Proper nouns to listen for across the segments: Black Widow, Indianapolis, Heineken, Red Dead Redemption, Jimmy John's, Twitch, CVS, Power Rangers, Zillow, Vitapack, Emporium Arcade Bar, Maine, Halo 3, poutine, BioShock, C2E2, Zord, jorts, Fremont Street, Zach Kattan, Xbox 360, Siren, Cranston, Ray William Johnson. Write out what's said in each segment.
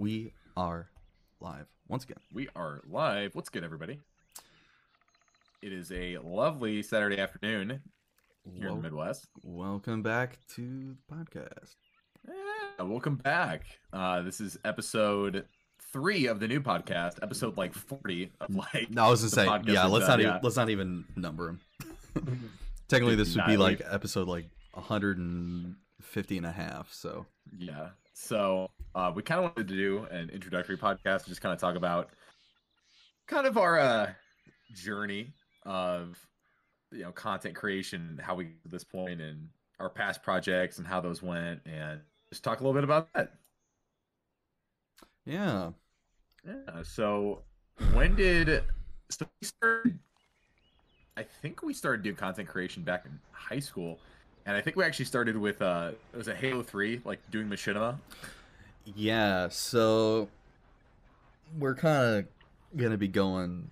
We are live once again. We are live. What's good, everybody? It is a lovely Saturday afternoon here in the Midwest. Welcome back to the podcast. Yeah, welcome back. This is episode 3 of the new podcast, episode like 40 of like. No, I was just saying, yeah. Let's not even number them. Technically, this would be like episode like 150 and a half. So yeah. So we kind of wanted to do an introductory podcast and just kind of talk about kind of our journey of, you know, content creation, how we got to this point and our past projects and how those went, and just talk a little bit about that. Yeah. Yeah. So when did we start? I think we started doing content creation back in high school. And I think we actually started with, it was a Halo 3, like doing Machinima. Yeah, so we're kind of going to be going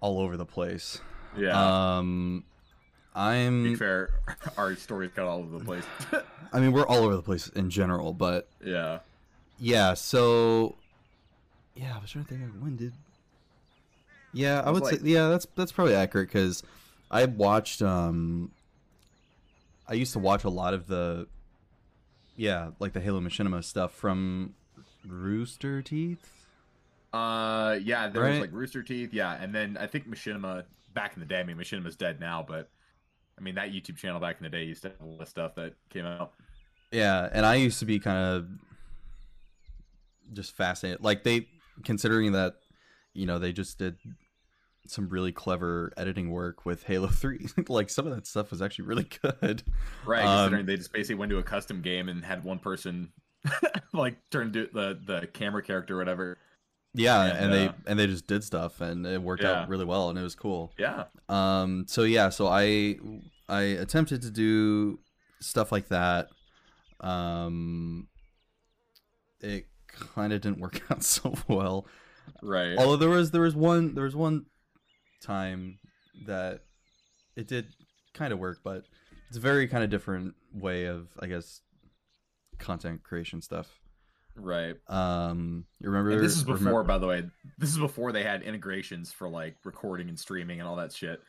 all over the place. Yeah. To be fair, our story's got all over the place. I mean, we're all over the place in general, but. Yeah. Yeah, so. Yeah, I was trying to think of when did. Yeah, I would like... say, yeah, that's probably accurate because I watched, I used to watch a lot of the, yeah, like the Halo Machinima stuff from Rooster Teeth. Yeah, there was like Rooster Teeth, yeah, and then I think Machinima back in the day. I mean, Machinima's dead now, but I mean that YouTube channel back in the day used to have a lot of stuff that came out. Yeah, and I used to be kind of just fascinated, like they, considering that, you know, they just did some really clever editing work with Halo 3. Like some of that stuff was actually really good. Right, considering they just basically went to a custom game and had one person like turned the camera character or whatever. Yeah, and they just did stuff and it worked out really well and it was cool. Yeah. So yeah, so I attempted to do stuff like that. It kind of didn't work out so well. Right. Although there was one time that it did kind of work, but it's a very kind of different way of, I guess, content creation stuff. Right. You remember? And this is before, by the way, this is before they had integrations for like recording and streaming and all that shit.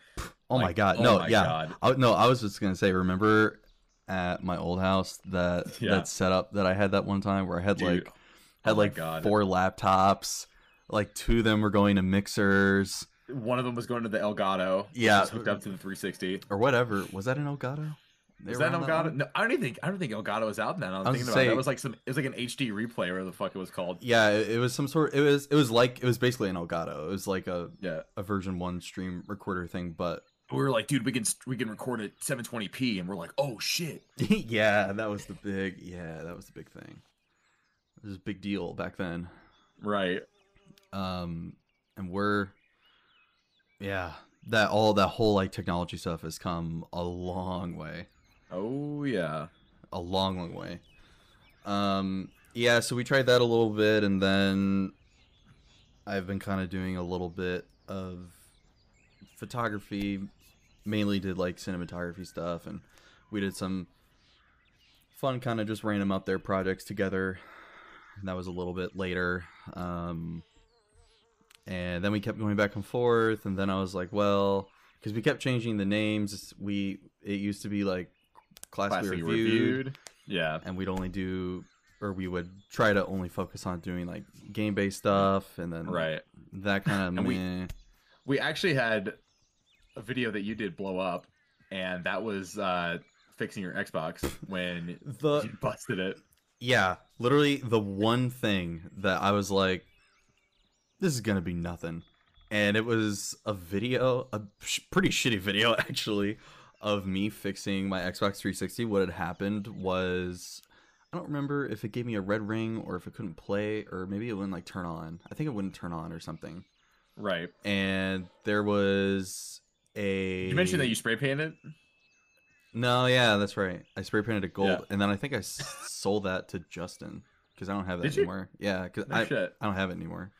Oh like, my god! Oh no, my yeah, god. I was just gonna say, remember at my old house that setup that I had that one time where I had like 4 laptops, like 2 of them were going to mixers. One of them was going to the Elgato. Yeah, hooked up to the 360 or whatever. Was that an Elgato? Is that an Elgato? No, I don't think Elgato was out then. I was thinking about it. It was like it was like an HD replay, whatever the fuck it was called. Yeah, it was some sort. It was basically an Elgato. It was like a version 1 stream recorder thing. But we were like, dude, we can record at 720p, and we're like, oh shit. Yeah, that was the big thing. It was a big deal back then. Right. And we're. Yeah, that whole like technology stuff has come a long way. Oh yeah, a long, long way. Yeah, so we tried that a little bit, and then I've been kind of doing a little bit of photography. Mainly did like cinematography stuff, and we did some fun kind of just random out there projects together. And that was a little bit later. And then we kept going back and forth, and then I was like, well, because we kept changing the names. It used to be like Classically Reviewed. Yeah. And we would try to only focus on doing like game-based stuff, and then that kind of we actually had a video that you did blow up, and that was fixing your Xbox when you busted it. Yeah, literally the one thing that I was like, this is going to be nothing. And it was a video, pretty shitty video, actually, of me fixing my Xbox 360. What had happened was, I don't remember if it gave me a red ring or if it couldn't play, or maybe it wouldn't like turn on. I think it wouldn't turn on or something. Right. And there was a... You mentioned that you spray painted? No, yeah, that's right. I spray painted it gold. Yeah. And then I think I sold that to Justin because I don't have that anymore. Yeah, because I don't have it anymore.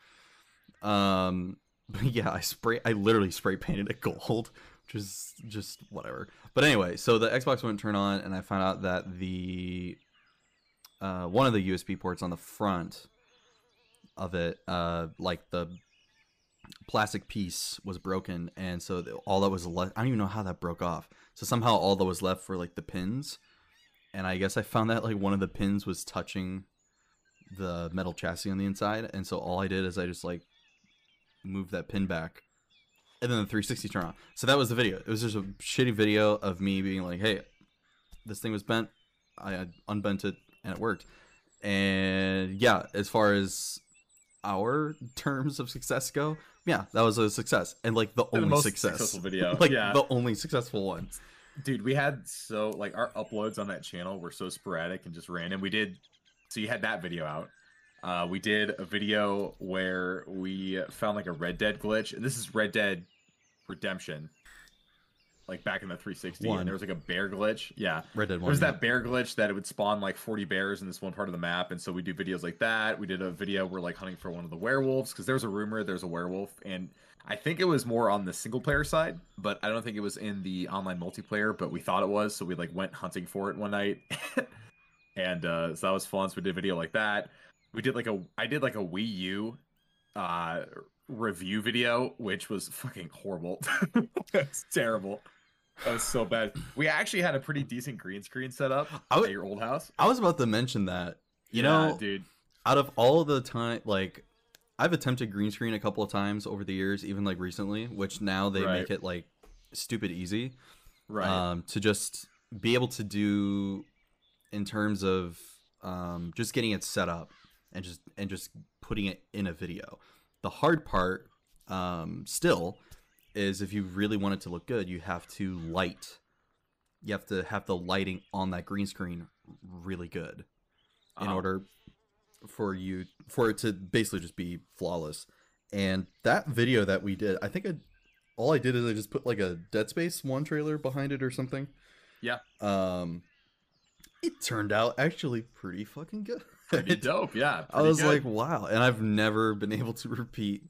But yeah, I literally spray painted it gold, which is just whatever. But anyway, so the Xbox wouldn't turn on, and I found out that the one of the USB ports on the front of it, like the plastic piece was broken, and so all that was left, I don't even know how that broke off. So somehow all that was left were like the pins, and I guess I found that like one of the pins was touching the metal chassis on the inside, and so all I did is I just like moved that pin back, and then the 360 turned on. So that was the video. It was just a shitty video of me being like, hey, this thing was bent, I unbent it, and it worked. And yeah, as far as our terms of success go, yeah, that was a success, and like the only successful video. Like, yeah, the only successful one. Dude, we had, so like our uploads on that channel were so sporadic and just random. We did, so you had that video out. We did a video where we found like a Red Dead glitch, and this is Red Dead Redemption, like back in the 360, and there was like a bear glitch. Yeah, Red Dead 1, there was that bear glitch that it would spawn like 40 bears in this one part of the map, and so we do videos like that. We did a video where like hunting for one of the werewolves, because there was a rumor there's a werewolf, and I think it was more on the single player side, but I don't think it was in the online multiplayer, but we thought it was, so we like went hunting for it one night. And so that was fun, so we did a video like that. We did like a, I did like a Wii U review video, which was fucking horrible. It's terrible. That was so bad. We actually had a pretty decent green screen set up at your old house. I was about to mention that. You know, dude, out of all the time, like I've attempted green screen a couple of times over the years, even like recently, which now they make it like stupid easy, right? To just be able to do in terms of just getting it set up and just putting it in a video. The hard part still is, if you really want it to look good, you have to light. You have to have the lighting on that green screen really good in order for you, for it to basically just be flawless. And that video that we did, I think all I did is I just put like a Dead Space 1 trailer behind it or something. Yeah. It turned out actually pretty fucking good. Pretty dope, yeah. Pretty good. Like, wow. And I've never been able to repeat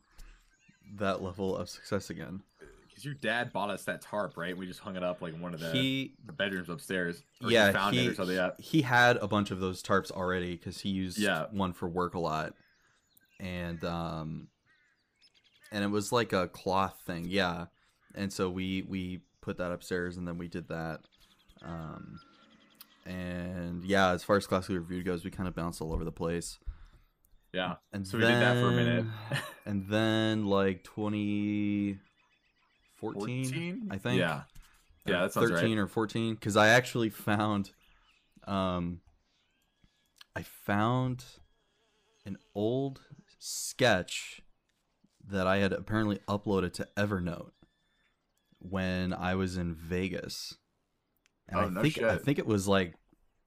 that level of success again. Because your dad bought us that tarp, right? We just hung it up like one of the bedrooms upstairs. Or yeah, he found it or something. Yeah. He had a bunch of those tarps already because he used one for work a lot. And it was like a cloth thing, yeah. And so we put that upstairs, and then we did that. And yeah, as far as classically reviewed goes, we kind of bounced all over the place. Yeah, and so we did that for a minute. And then like 2014, I think. Yeah, that sounds 13 right. Or 14, because I actually found, I found an old sketch that I had apparently uploaded to Evernote when I was in Vegas. And I think it was like,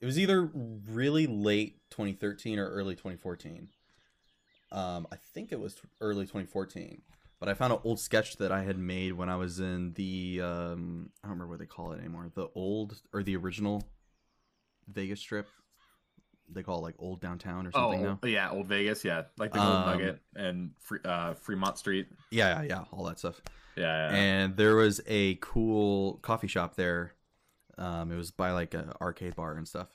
it was either really late 2013 or early 2014. I think it was early 2014, but I found an old sketch that I had made when I was in the, I don't remember what they call it anymore. The old, or the original Vegas Strip. They call it like Old Downtown or something now. Yeah. Old Vegas. Yeah. Like the Golden Nugget and Fremont Street. Yeah. All that stuff. Yeah. And there was a cool coffee shop there. It was by like an arcade bar and stuff.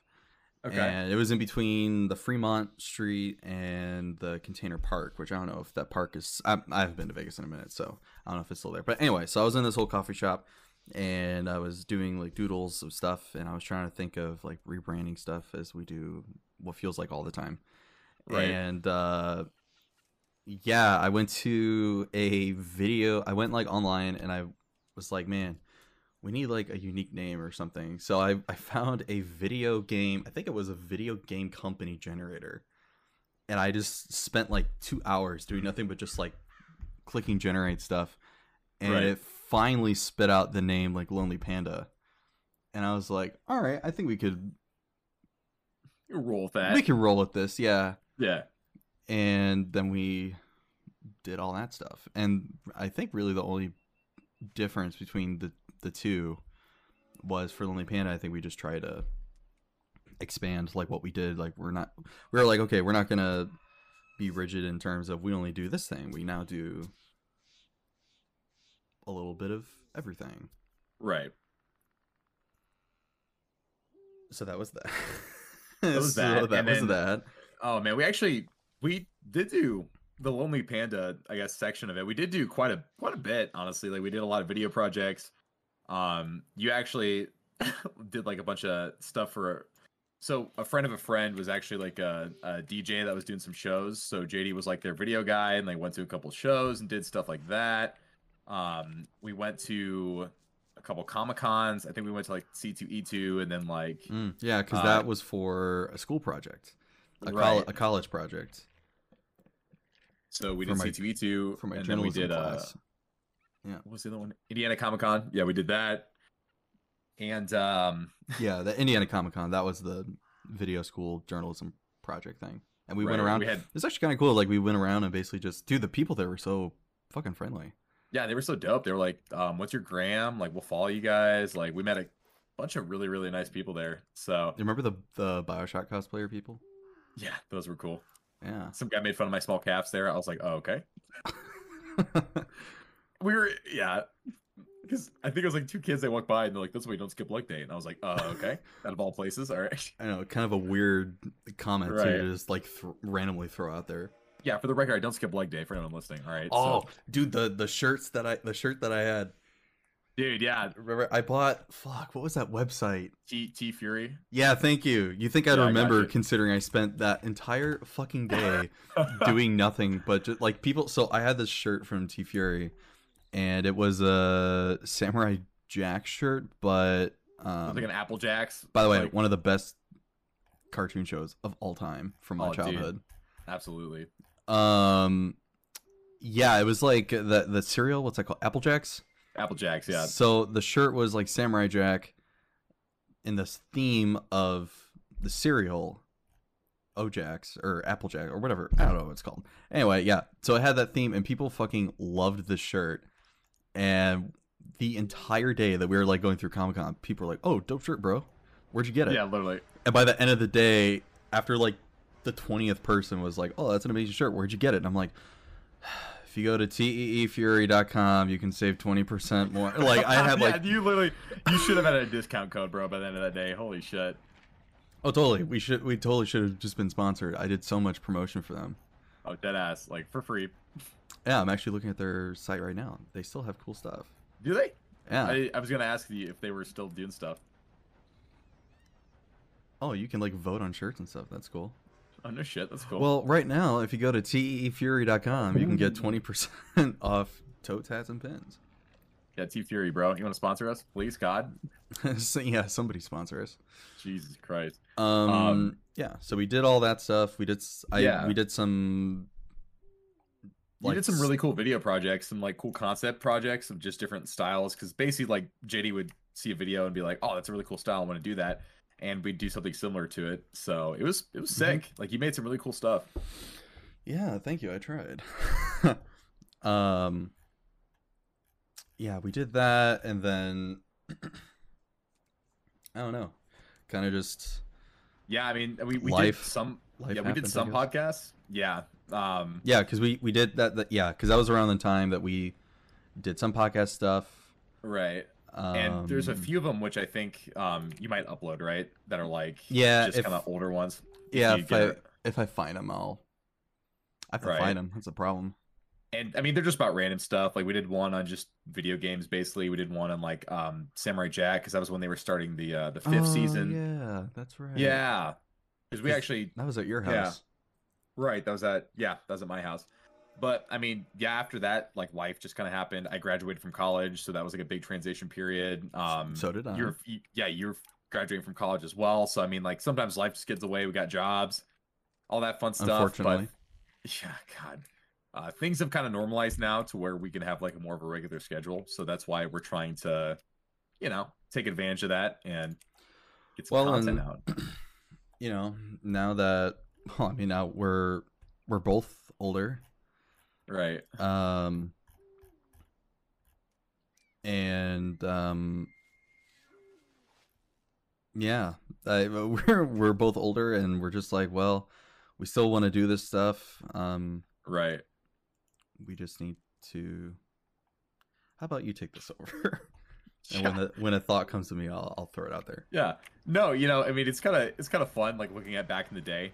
Okay. And it was in between the Fremont Street and the Container Park, which I don't know if that park is, I haven't been to Vegas in a minute, so I don't know if it's still there. But anyway, so I was in this whole coffee shop, and I was doing like doodles of stuff, and I was trying to think of like rebranding stuff, as we do what feels like all the time. Right. And yeah, I went to a video, I went like online, and I was like, man, we need like a unique name or something. So I found a video game. I think it was a video game company generator. And I just spent like 2 hours doing nothing but just like clicking generate stuff. And it finally spit out the name like Lonely Panda. And I was like, all right, I think we could roll with that. We can roll with this. Yeah. Yeah. And then we did all that stuff. And I think really the only difference between the two was, for Lonely Panda, I think we just try to expand like what we did. Like we were like, okay, we're not gonna be rigid in terms of we only do this thing. We now do a little bit of everything. Right. So that was that. That was that. Oh man, we did do the Lonely Panda, I guess, section of it. We did do quite a bit, honestly. Like we did a lot of video projects. You actually did like a bunch of stuff for. So a friend of a friend was actually like a DJ that was doing some shows. So JD was like their video guy, and they went to a couple shows and did stuff like that. We went to a couple Comic-Cons. I think we went to like C2E2, and then like because that was for a school project, a college project. So we did C2E2 for my journalism class. What was the other one? Indiana Comic-Con. Yeah, we did that. And the Indiana Comic-Con, that was the video school journalism project thing. And we went around. It's actually kind of cool. Like we went around and basically just, dude, the people there were so fucking friendly. Yeah, they were so dope. They were like, what's your gram? Like, we'll follow you guys. Like, we met a bunch of really, really nice people there. So, you remember the BioShock cosplayer people? Yeah, those were cool. Yeah. Some guy made fun of my small calves there. I was like, oh, okay. Because I think it was like two kids, they walked by and they're like, that's why you don't skip leg day. And I was like, oh, okay. Out of all places. All right. I know, kind of a weird comment to just like randomly throw out there. Yeah, for the record, I don't skip leg day for anyone listening. All right. Oh, so. Dude, the shirt that I had. Dude, yeah. Remember, I bought, what was that website? TeeFury. Yeah, thank you. You think I'd remember considering I spent that entire fucking day doing nothing but just like people. So I had this shirt from TeeFury, and it was a Samurai Jack shirt, but it was like an Apple Jacks. By the way, one of the best cartoon shows of all time from my childhood. Dude. Absolutely. It was like the cereal. What's that called? Apple Jacks. Apple Jacks. Yeah. So the shirt was like Samurai Jack, in this theme of the cereal, O'Jacks or Apple Jack or whatever. I don't know what it's called. Anyway, yeah. So it had that theme, and people fucking loved the shirt. And the entire day that we were like going through Comic-Con, people were like, "Oh, dope shirt, bro. Where'd you get it?" Yeah, literally. And by the end of the day, after like. The 20th person was like, "Oh, that's an amazing shirt. Where'd you get it?" And I'm like, "If you go to teefury.com, you can save 20% more." Like I had you should have had a discount code, bro. By the end of that day, holy shit. Oh, totally. We totally should have just been sponsored. I did so much promotion for them. Oh, dead ass, like for free. Yeah, I'm actually looking at their site right now. They still have cool stuff. Do they? Yeah. I was gonna ask you if they were still doing stuff. Oh, you can like vote on shirts and stuff. That's cool. Oh, no shit. That's cool. Well, right now, if you go to teefury.com, you can get 20% off toe tats and pins. Yeah, TeeFury, bro. You want to sponsor us? Please, God. Yeah, somebody sponsor us. Jesus Christ. So we did all that stuff. We did some... Like, you did some really cool video projects, some like cool concept projects of just different styles. Because basically, like, JD would see a video and be like, "Oh, that's a really cool style. I want to do that." And we'd do something similar to it. So it was sick. Mm-hmm. Like, you made some really cool stuff. Yeah, thank you. I tried. We did that. And then, I don't know, kind of just. Yeah, I mean, we did some podcasts. Yeah. Because we did that. Yeah, because that was around the time that we did some podcast stuff. Right. And there's a few of them which I think you might upload, right? That are like just kind of older ones. Yeah, if I find them, find them. That's a problem. And I mean, they're just about random stuff. Like we did one on just video games, basically. We did one on like Samurai Jack, because that was when they were starting the fifth season. Yeah, that's right. Yeah, because that was at your house. Yeah, right. That was at my house. But, I mean, yeah, after that, like, life just kind of happened. I graduated from college, so that was, like, a big transition period. So did I. You're graduating from college as well. So, I mean, like, sometimes life just gets away. We got jobs, all that fun stuff. Unfortunately. But, yeah, God. Things have kind of normalized now to where we can have, like, a more of a regular schedule. So that's why we're trying to, you know, take advantage of that and get some content out. You know, now we're both older. Right. We're both older, and we're just like, well, we still want to do this stuff. Right. We just need to. How about you take this over? And when a thought comes to me, I'll throw it out there. Yeah. No, you know, I mean, it's kind of fun, like, looking at back in the day,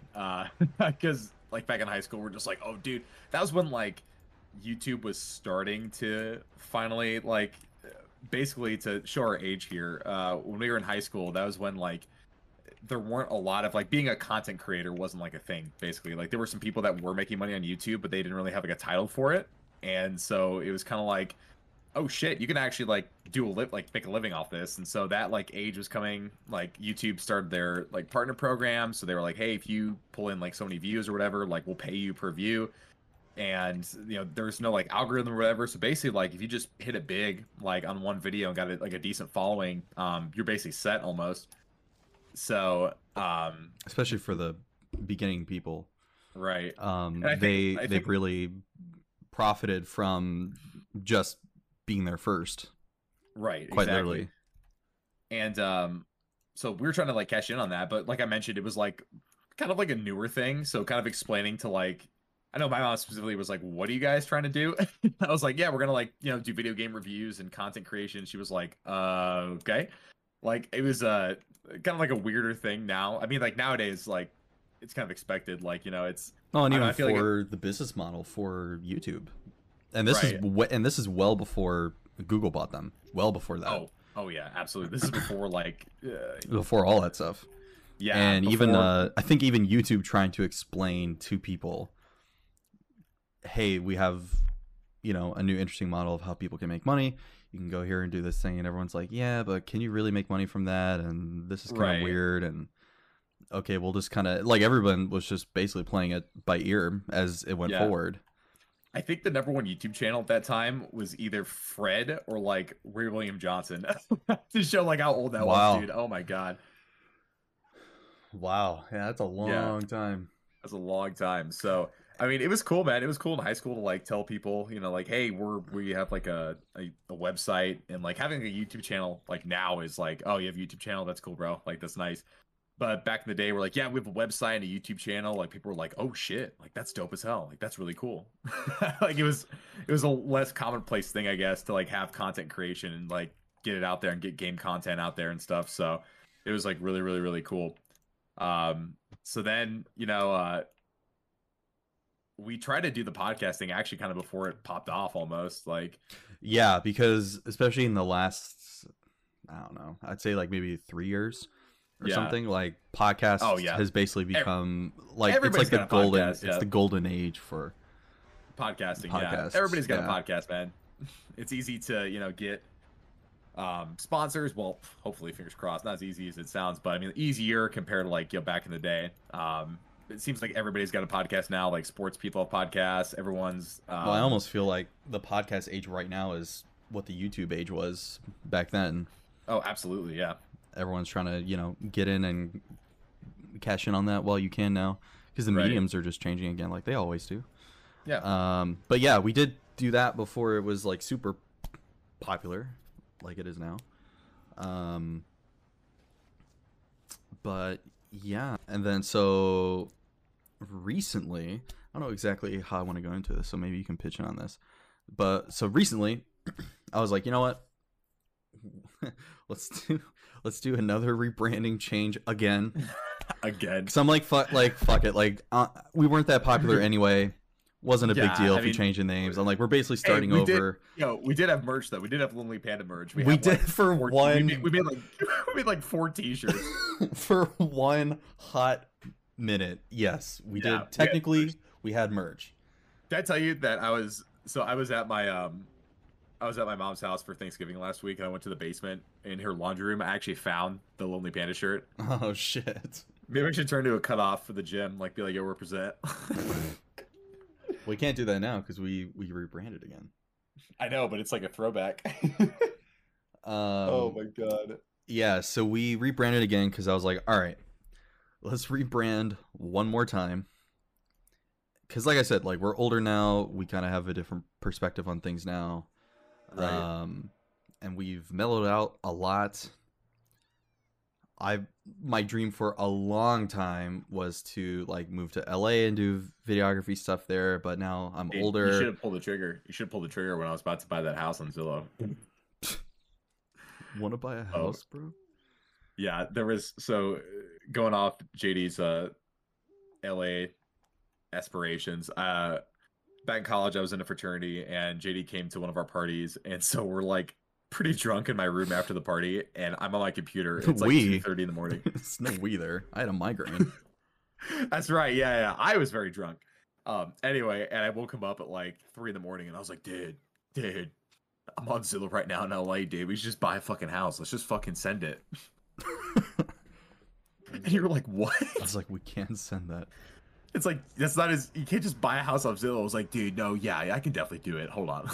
because like back in high school, we're just like, oh, dude, that was when like YouTube was starting to finally, like, basically to show our age here. When we were in high school, that was when like there weren't a lot of, like, being a content creator wasn't like a thing, basically. Like, there were some people that were making money on YouTube, but they didn't really have like a title for it, and so it was kind of like, oh shit, you can actually like make a living off this. And so that like age was coming, like YouTube started their like partner program. So they were like, hey, if you pull in like so many views or whatever, like we'll pay you per view. And, you know, there's no like algorithm or whatever. So basically, like, if you just hit it big, like on one video and got it like a decent following, you're basically set almost. So, especially for the beginning people. Right. They really profited from just being there first, right? Quite exactly. Literally. And so we were trying to like cash in on that, but like I mentioned, it was like kind of like a newer thing, so kind of explaining to, like, I know my mom specifically was like, what are you guys trying to do? I was like, yeah, we're gonna, like, you know, do video game reviews and content creation. She was like, okay. Like, it was kind of like a weirder thing now. I mean, like, nowadays, like, it's kind of expected, like, you know, it's and even for like the business model for YouTube. And this is well before Google bought them. Well before that. Oh yeah, absolutely. This is before like before all that stuff. Yeah. And even I think even YouTube trying to explain to people, hey, we have, you know, a new interesting model of how people can make money. You can go here and do this thing, and everyone's like, yeah, but can you really make money from that? And this is kind of weird. And okay, we'll just kind of, like, everyone was just basically playing it by ear as it went forward. I think the #1 YouTube channel at that time was either Fred or like Ray William Johnson to show like how old that was, dude. Oh my God. Wow. Yeah. That's a long time. That's a long time. So, I mean, it was cool, man. It was cool in high school to like tell people, you know, like, hey, we have like a website, and like having a YouTube channel like now is like, oh, you have a YouTube channel. That's cool, bro. Like, that's nice. But back in the day, we're like, yeah, we have a website and a YouTube channel. Like, people were like, oh shit, like, that's dope as hell. Like, that's really cool. Like, it was a less commonplace thing, I guess, to like have content creation and like get it out there and get game content out there and stuff. So it was like really, really, really cool. So then, you know, we tried to do the podcasting actually kind of before it popped off almost. Like, yeah, because especially in the last, I don't know, I'd say like maybe 3 years. Or something, like, podcast has basically become like, it's like the golden it's the golden age for podcasting. Yeah, everybody's got a podcast, man. It's easy to, you know, get sponsors. Well, hopefully, fingers crossed, not as easy as it sounds, but I mean, easier compared to, like, you know, back in the day. It seems like everybody's got a podcast now. Like, sports people have podcasts. Everyone's well, I almost feel like the podcast age right now is what the YouTube age was back then. Oh, absolutely. Yeah. Everyone's trying to, you know, get in and cash in on that while you can now, because the mediums are just changing again, like they always do. Yeah. But yeah, we did do that before it was like super popular, like it is now. But yeah, and then so recently, I don't know exactly how I want to go into this, so maybe you can pitch in on this. But so recently, I was like, you know what? Let's do another rebranding change again. So I'm like, fuck it. Like, we weren't that popular anyway. Wasn't a big deal if we changed the names. I'm like, we're basically starting over. Yo, we did have merch though. We did have Lonely Panda merch. We did like, for 14, one. We made like 4 t-shirts for one hot minute. Yes, we did. Technically, we had merch. Did I tell you that I was at my I was at my mom's house for Thanksgiving last week, and I went to the basement in her laundry room. I actually found the Lonely Panda shirt. Oh, shit. Maybe we should turn to a cutoff for the gym, like, be like, yo, represent. We can't do that now because we rebranded again. I know, but it's like a throwback. Oh, my God. Yeah, so we rebranded again because I was like, all right, let's rebrand one more time. Because, like I said, like, we're older now. We kind of have a different perspective on things now. Right. And we've mellowed out a lot. My dream for a long time was to like move to LA and do videography stuff there, but now I'm older. You should have pulled the trigger. You should have pulled the trigger when I was about to buy that house on Zillow. Want to buy a house, bro? Yeah, there was, so going off JD's LA aspirations, back in college I was in a fraternity and JD came to one of our parties, and so we're like pretty drunk in my room after the party, and I'm on my computer. It's like 2:30 in the morning. It's no we there. I had a migraine. That's right. Yeah. I was very drunk. Anyway, and I woke him up at like 3 in the morning and I was like, dude, I'm on Zillow right now in LA, dude. We should just buy a fucking house. Let's just fucking send it. And you were like, what? I was like, we can't send that. It's like, that's not as, you can't just buy a house off Zillow. I was like, dude, no, yeah, I can definitely do it. Hold on.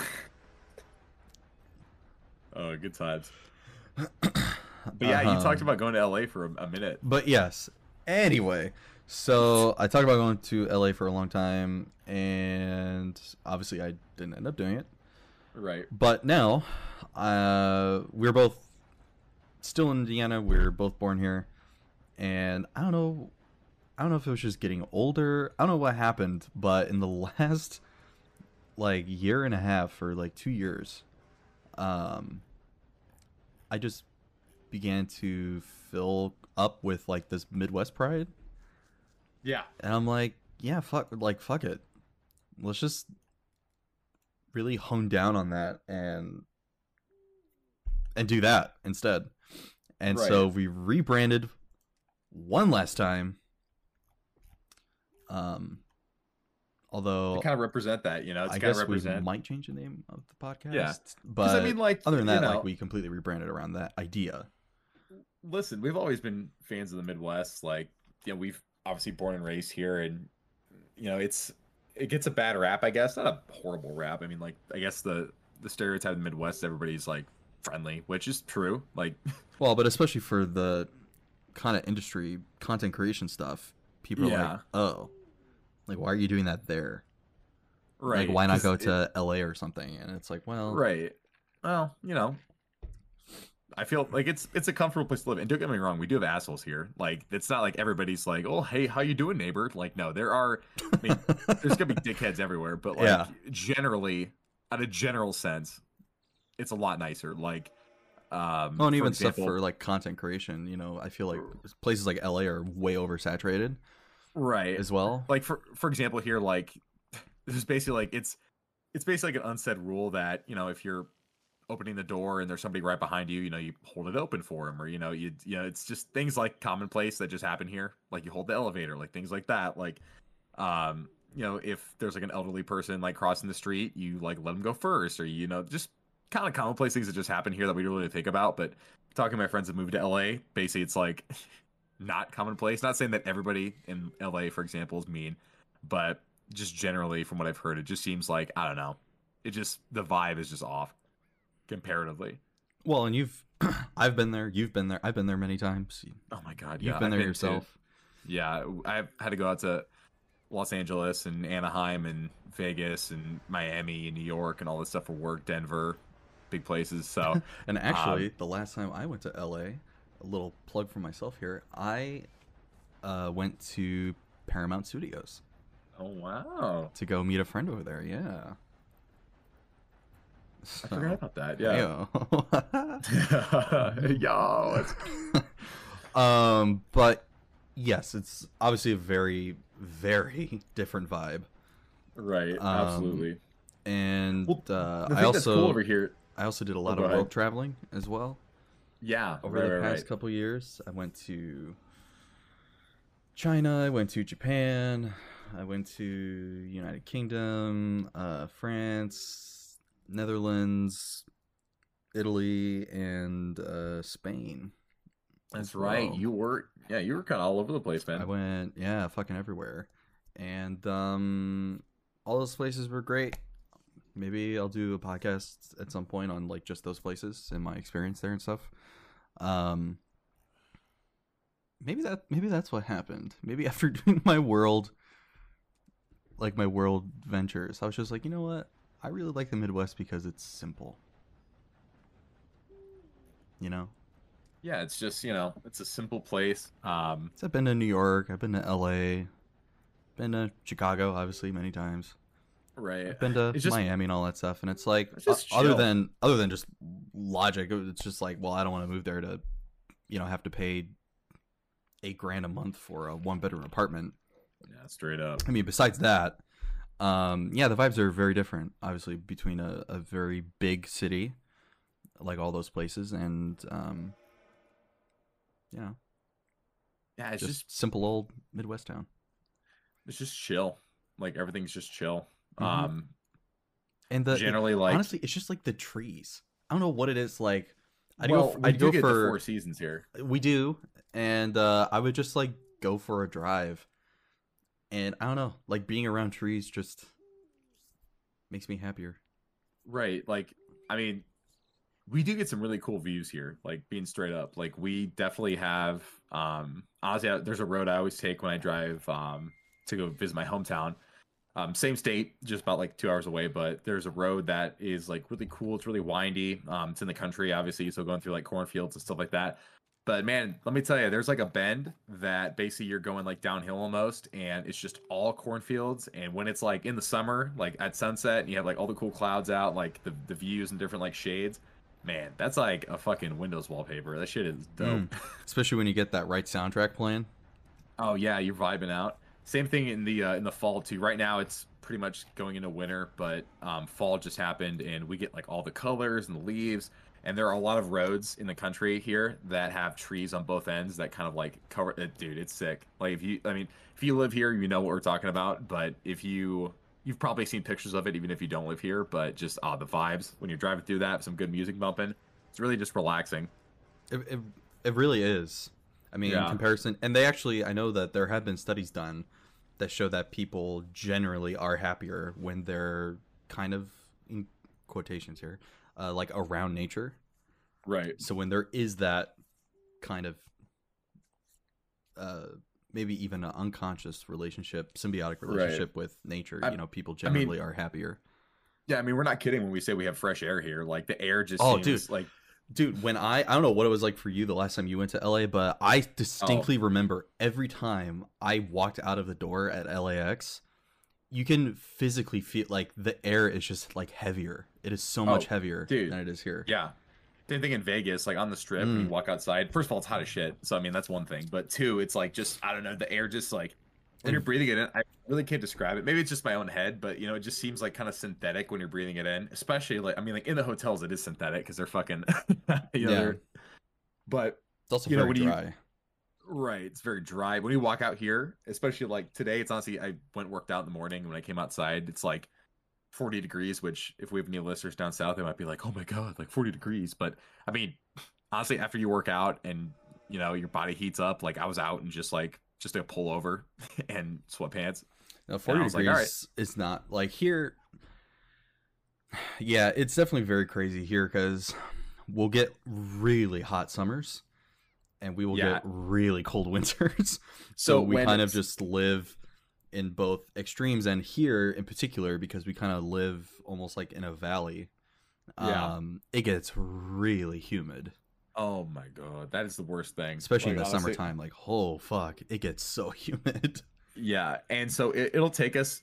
Oh, good times. But yeah, you talked about going to LA for a minute. But yes. Anyway, so I talked about going to LA for a long time, and obviously I didn't end up doing it. Right. But now, we're both still in Indiana. We're both born here, and I don't know if it was just getting older. I don't know what happened, but in the last like year and a half or like 2 years, I just began to fill up with like this Midwest pride. Yeah. And I'm like, yeah, fuck it. Let's just really hone down on that and do that instead. And right. So we rebranded one last time. Although I kind of represent that, you know, it's, I guess we might change the name of the podcast. Yeah. But I mean, like, other than that, like, we completely rebranded around that idea. Listen, we've always been fans of the Midwest. Like, you know, we've obviously born and raised here, and you know, it gets a bad rap, I guess. Not a horrible rap. I mean, like, I guess the stereotype of the Midwest, everybody's like friendly, which is true. Like, well, but especially for the kind of industry content creation stuff, people are like, oh, like, why are you doing that there? Right. Like, why not go to LA or something? And it's like, well, right. Well, you know, I feel like it's a comfortable place to live. And don't get me wrong, we do have assholes here. Like, it's not like everybody's like, oh, hey, how you doing, neighbor? Like, no, there are, I mean, there's going to be dickheads everywhere. But, like, generally, on a general sense, it's a lot nicer. Like, oh, and even example, stuff for, like, content creation, you know, I feel like places like LA are way oversaturated. Right. As well. Like, for example, here, like, there's basically, like, it's basically like an unsaid rule that, you know, if you're opening the door and there's somebody right behind you, you know, you hold it open for them, or, you know, you know, it's just things like commonplace that just happen here. Like, you hold the elevator, like things like that. Like, you know, if there's like an elderly person like crossing the street, you like let them go first, or, you know, just kind of commonplace things that just happen here that we don't really think about. But talking to my friends that moved to LA, basically it's like not commonplace. Not saying that everybody in LA, for example, is mean, but just generally from what I've heard, it just seems like, I don't know. It just, the vibe is just off. Comparatively. Well, and I've been there, you've been there, I've been there many times. Oh my god, yeah. You've been there yourself. Yeah, I've had to go out to Los Angeles and Anaheim and Vegas and Miami and New York and all this stuff for work, Denver, big places. So and actually the last time I went to LA, a little plug for myself here, I went to Paramount Studios. Oh wow. To go meet a friend over there, yeah. So, I forgot about that. Yeah. Yo. But yes, it's obviously a very, very different vibe. Right. Absolutely. And well, I also did a lot of world traveling as well. Yeah. Over the past couple years, I went to China. I went to Japan. I went to United Kingdom, France, Netherlands, Italy, and Spain. That's right. You were kind of all over the place, man. I went, yeah, fucking everywhere. And all those places were great. Maybe I'll do a podcast at some point on like just those places and my experience there and stuff. Maybe that's what happened. Maybe after doing my world ventures, I was just like, you know what? I really like the Midwest because it's simple. You know? Yeah, it's just, you know, it's a simple place. So I've been to New York. I've been to LA. Been to Chicago, obviously, many times. Right. I've been to Miami and all that stuff, and it's like, other than just logic, it's just like, well, I don't want to move there to, you know, have to pay $8,000 a month for a one-bedroom apartment. Yeah, straight up. I mean, besides that, yeah, the vibes are very different, obviously, between a very big city, like all those places, and, you know. Yeah, it's just simple old Midwest town. It's just chill. Like, everything's just chill. Mm-hmm. And generally, like, honestly, it's just like the trees. I don't know what it is. Like, I do get the four seasons here. We do, and I would just like go for a drive, and I don't know, like being around trees just makes me happier. Right. Like, I mean, we do get some really cool views here. Like, being straight up, like we definitely have. Honestly, there's a road I always take when I drive to go visit my hometown. Same state, just about like 2 hours away, but there's a road that is like really cool. It's really windy. It's in the country, obviously, so going through like cornfields and stuff like that. But man, let me tell you, there's like a bend that basically you're going like downhill almost, and it's just all cornfields. And when it's like in the summer, like at sunset, and you have like all the cool clouds out, like the views and different like shades, man, that's like a fucking Windows wallpaper. That shit is dope. Especially when you get that right soundtrack playing. Oh yeah, you're vibing out. Same thing in the fall too. Right now it's pretty much going into winter, but fall just happened, and we get like all the colors and the leaves. And there are a lot of roads in the country here that have trees on both ends that kind of like cover it. Dude, it's sick. Like, if you live here, you know what we're talking about. But if you've probably seen pictures of it, even if you don't live here. But just the vibes when you're driving through that, some good music bumping. It's really just relaxing. It really is. I mean, yeah. In comparison, and they actually, I know that there have been studies done that show that people generally are happier when they're kind of, in quotations here, like around nature. Right. So when there is that kind of maybe even an unconscious relationship, symbiotic relationship with nature, you know, people generally are happier. Yeah, I mean, we're not kidding when we say we have fresh air here. Like, the air just seems like... Dude, when I don't know what it was like for you the last time you went to LA, but I distinctly remember every time I walked out of the door at LAX, you can physically feel like the air is just like heavier. It is so much heavier than it is here. Yeah. Same thing in Vegas, like on the strip, when you walk outside. First of all, it's hot as shit. So, I mean, that's one thing. But two, it's like just, I don't know, the air just like, when you're breathing it in, I really can't describe it. Maybe it's just my own head, but, you know, it just seems like kind of synthetic when you're breathing it in. Especially, like, I mean, like in the hotels, it is synthetic because they're fucking, you know, they're, but it's also very dry. Right, it's very dry. When you walk out here, especially like today, it's honestly, I worked out in the morning. When I came outside, it's like 40 degrees, which if we have any listeners down south, they might be like, oh my God, like 40 degrees. But I mean, honestly, after you work out and, you know, your body heats up, like I was out and just like, just a pullover and sweatpants. Now, 40 degrees is not like here. Yeah, it's definitely very crazy here because we'll get really hot summers and we will get really cold winters. So we kind of just live in both extremes, and here in particular, because we kind of live almost like in a valley, it gets really humid. Oh my God, that is the worst thing. Especially like, in the summertime, like, oh fuck, it gets so humid. Yeah, and so it'll take us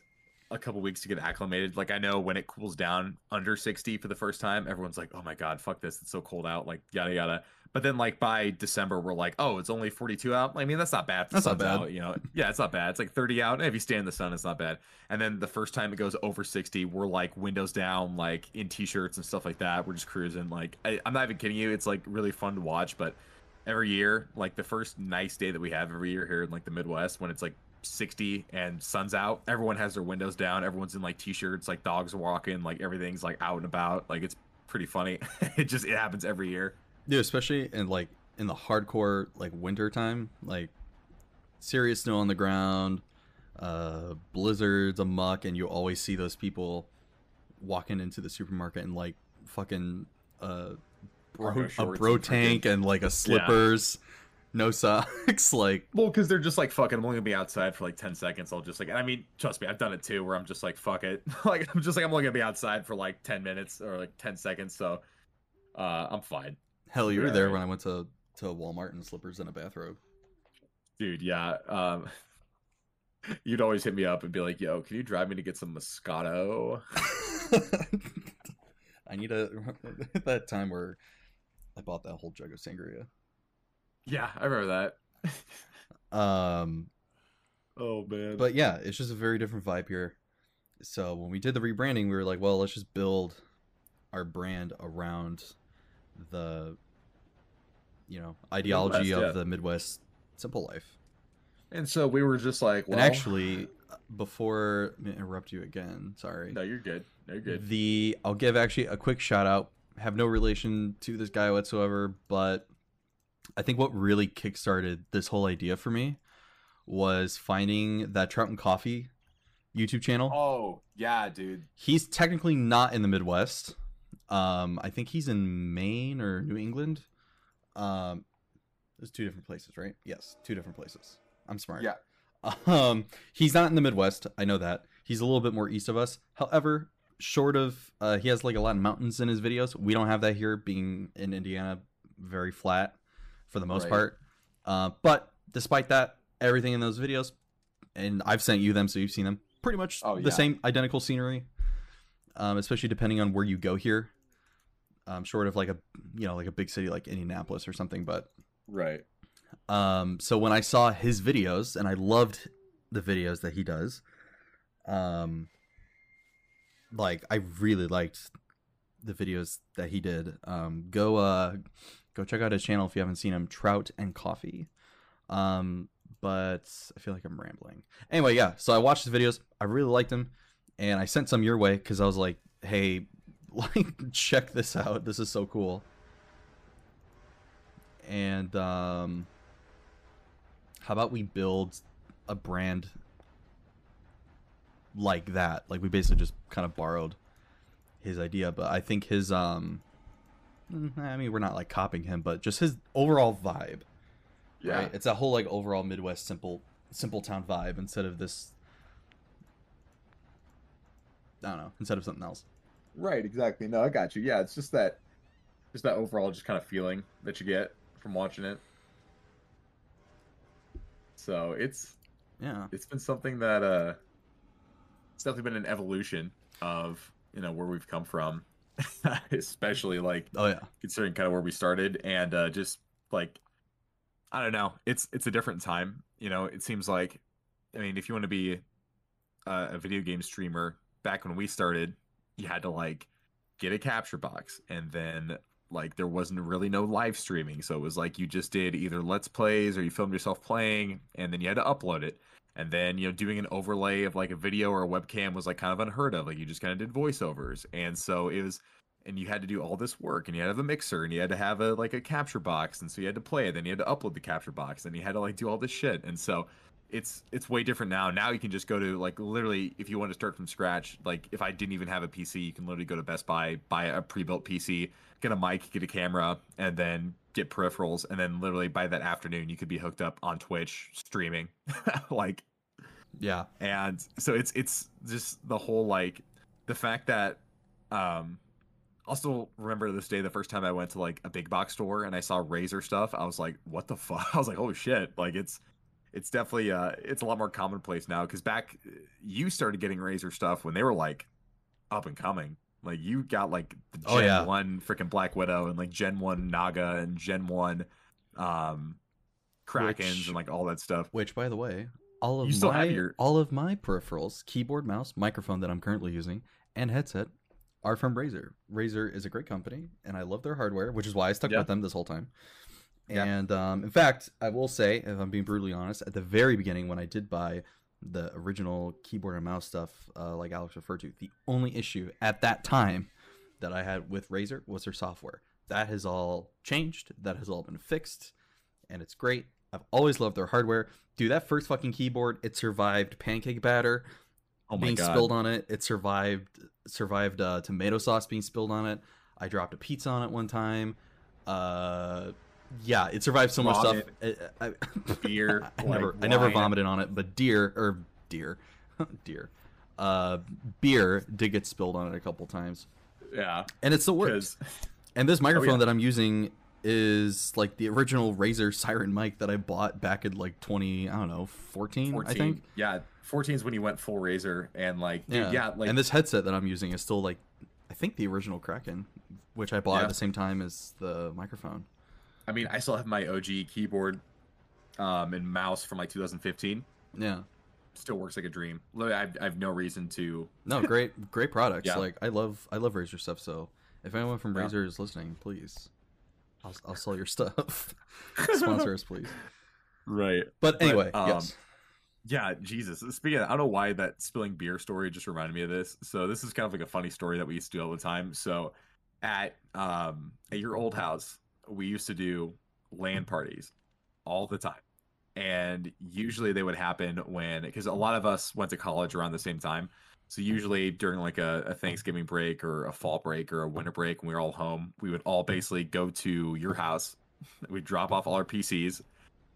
a couple weeks to get acclimated. Like, I know when it cools down under 60 for the first time, everyone's like, oh my God, fuck this, it's so cold out, like yada yada. But then like by December, we're like, oh, it's only 42 out. I mean, that's not bad. That's not bad. Out, you know, yeah, it's not bad. It's like 30 out. If you stay in the sun, it's not bad. And then the first time it goes over 60, we're like windows down, like in t-shirts and stuff like that. We're just cruising. Like, I'm not even kidding you. It's like really fun to watch. But every year, like the first nice day that we have every year here in like the Midwest, when it's like 60 and sun's out, everyone has their windows down. Everyone's in like t-shirts, like dogs are walking, like everything's like out and about. Like, it's pretty funny. It happens every year. Yeah, especially in like in the hardcore like winter time, like serious snow on the ground, blizzards amok, and you always see those people walking into the supermarket in like fucking bro tank and like a slippers, no socks, like. Well, because they're just like, fuck it, I'm only gonna be outside for like 10 seconds. I'll just like, and I mean, trust me, I've done it too, where I'm just like, fuck it, like I'm just like, I'm only gonna be outside for like 10 minutes or like 10 seconds, so I'm fine. Hell, you were there when I went to Walmart in slippers and a bathrobe. Dude, yeah. You'd always hit me up and be like, yo, can you drive me to get some Moscato? I need a... that time where I bought that whole jug of sangria. Yeah, I remember that. Oh, man. But yeah, it's just a very different vibe here. So when we did the rebranding, we were like, well, let's just build our brand around the, you know, ideology Midwest, of the Midwest simple life. And so we were just like, well... And actually, before I interrupt you again, sorry. No, you're good. No, you're good. I'll give actually a quick shout out. Have no relation to this guy whatsoever, but I think what really kickstarted this whole idea for me was finding that Trout and Coffee YouTube channel. Oh, yeah, dude. He's technically not in the Midwest. I think he's in Maine or New England. There's two different places, right? Yes, two different places. I'm smart. Yeah. He's not in the Midwest. I know that. He's a little bit more east of us. However, short of, he has like a lot of mountains in his videos. We don't have that here, being in Indiana, very flat for the most part. But despite that, everything in those videos, and I've sent you them, so you've seen them, pretty much the same identical scenery. Especially depending on where you go here. Short of like a, you know, like a big city like Indianapolis or something, but. Right. So when I saw his videos, and I loved the videos that he does, like I really liked the videos that he did. Go check out his channel if you haven't seen him, Trout and Coffee. But I feel like I'm rambling. Anyway, yeah. So I watched his videos. I really liked them, and I sent some your way because I was like, "Hey, like check this out. This is so cool." And how about we build a brand like that? Like we basically just kind of borrowed his idea, but I think his I mean, we're not like copying him, but just his overall vibe. Yeah, right? It's a whole like overall Midwest simple town vibe instead of this. I don't know. Instead of something else. Right. Exactly. No, I got you. Yeah, it's just that. Just that overall just kind of feeling that you get from watching it. So it's been something that it's definitely been an evolution of, you know, where we've come from, especially like considering kind of where we started and just like, I don't know, it's a different time, you know. It seems like, I mean, if you want to be a video game streamer, back when we started, you had to like get a capture box, and then like there wasn't really no live streaming, so it was like you just did either let's plays or you filmed yourself playing, and then you had to upload it, and then, you know, doing an overlay of like a video or a webcam was like kind of unheard of. Like you just kind of did voiceovers, and so it was, and you had to do all this work, and you had to have a mixer, and you had to have a like a capture box, and so you had to play it, then you had to upload the capture box, and you had to like do all this shit. And so it's way different now. Now you can just go to like literally, if you want to start from scratch, like if I didn't even have a PC, you can literally go to Best Buy, buy a pre-built PC, get a mic, get a camera, and then get peripherals, and then literally by that afternoon you could be hooked up on Twitch streaming. Like, yeah. And so it's just the whole like the fact that I'll still remember this day, the first time I went to like a big box store and I saw Razer stuff, I was like, what the fuck? I was like, holy shit. Like it's definitely it's a lot more commonplace now, because back you started getting Razer stuff when they were like up and coming. Like you got like the Gen 1 freaking Black Widow and like Gen 1 Naga and Gen 1 Krakens, and like all that stuff. Which, by the way, all of my peripherals, keyboard, mouse, microphone that I'm currently using, and headset are from Razer. Razer is a great company, and I love their hardware, which is why I stuck with them this whole time. Yeah. And in fact, I will say, if I'm being brutally honest, at the very beginning when I did buy the original keyboard and mouse stuff, like Alex referred to, the only issue at that time that I had with Razer was their software. That has all changed. That has all been fixed. And it's great. I've always loved their hardware. Dude, that first fucking keyboard, it survived pancake batter being spilled on it. It survived tomato sauce being spilled on it. I dropped a pizza on it one time. Yeah, it survived so much stuff. Deer. I never vomited on it, but deer. Beer did get spilled on it a couple times. Yeah. And it's the worst. And this microphone that I'm using is like the original Razer Siren mic that I bought back in like 14, I think. Yeah, 14 is when you went full Razer, and like dude, yeah, like, and this headset that I'm using is still like I think the original Kraken, which I bought at the same time as the microphone. I mean, I still have my OG keyboard and mouse from like 2015. Yeah. Still works like a dream. I've no reason to. No, great products. Yeah. Like I love Razer stuff. So if anyone from Razer is listening, please, I'll sell your stuff. Sponsor us, please. Right. But anyway, yes. Yeah, Jesus. Speaking of, I don't know why that spilling beer story just reminded me of this. So this is kind of like a funny story that we used to do all the time. So at your old house, we used to do LAN parties all the time. And usually they would happen when, because a lot of us went to college around the same time. So usually during like a Thanksgiving break or a fall break or a winter break, when we were all home, we would all basically go to your house. We'd drop off all our PCs.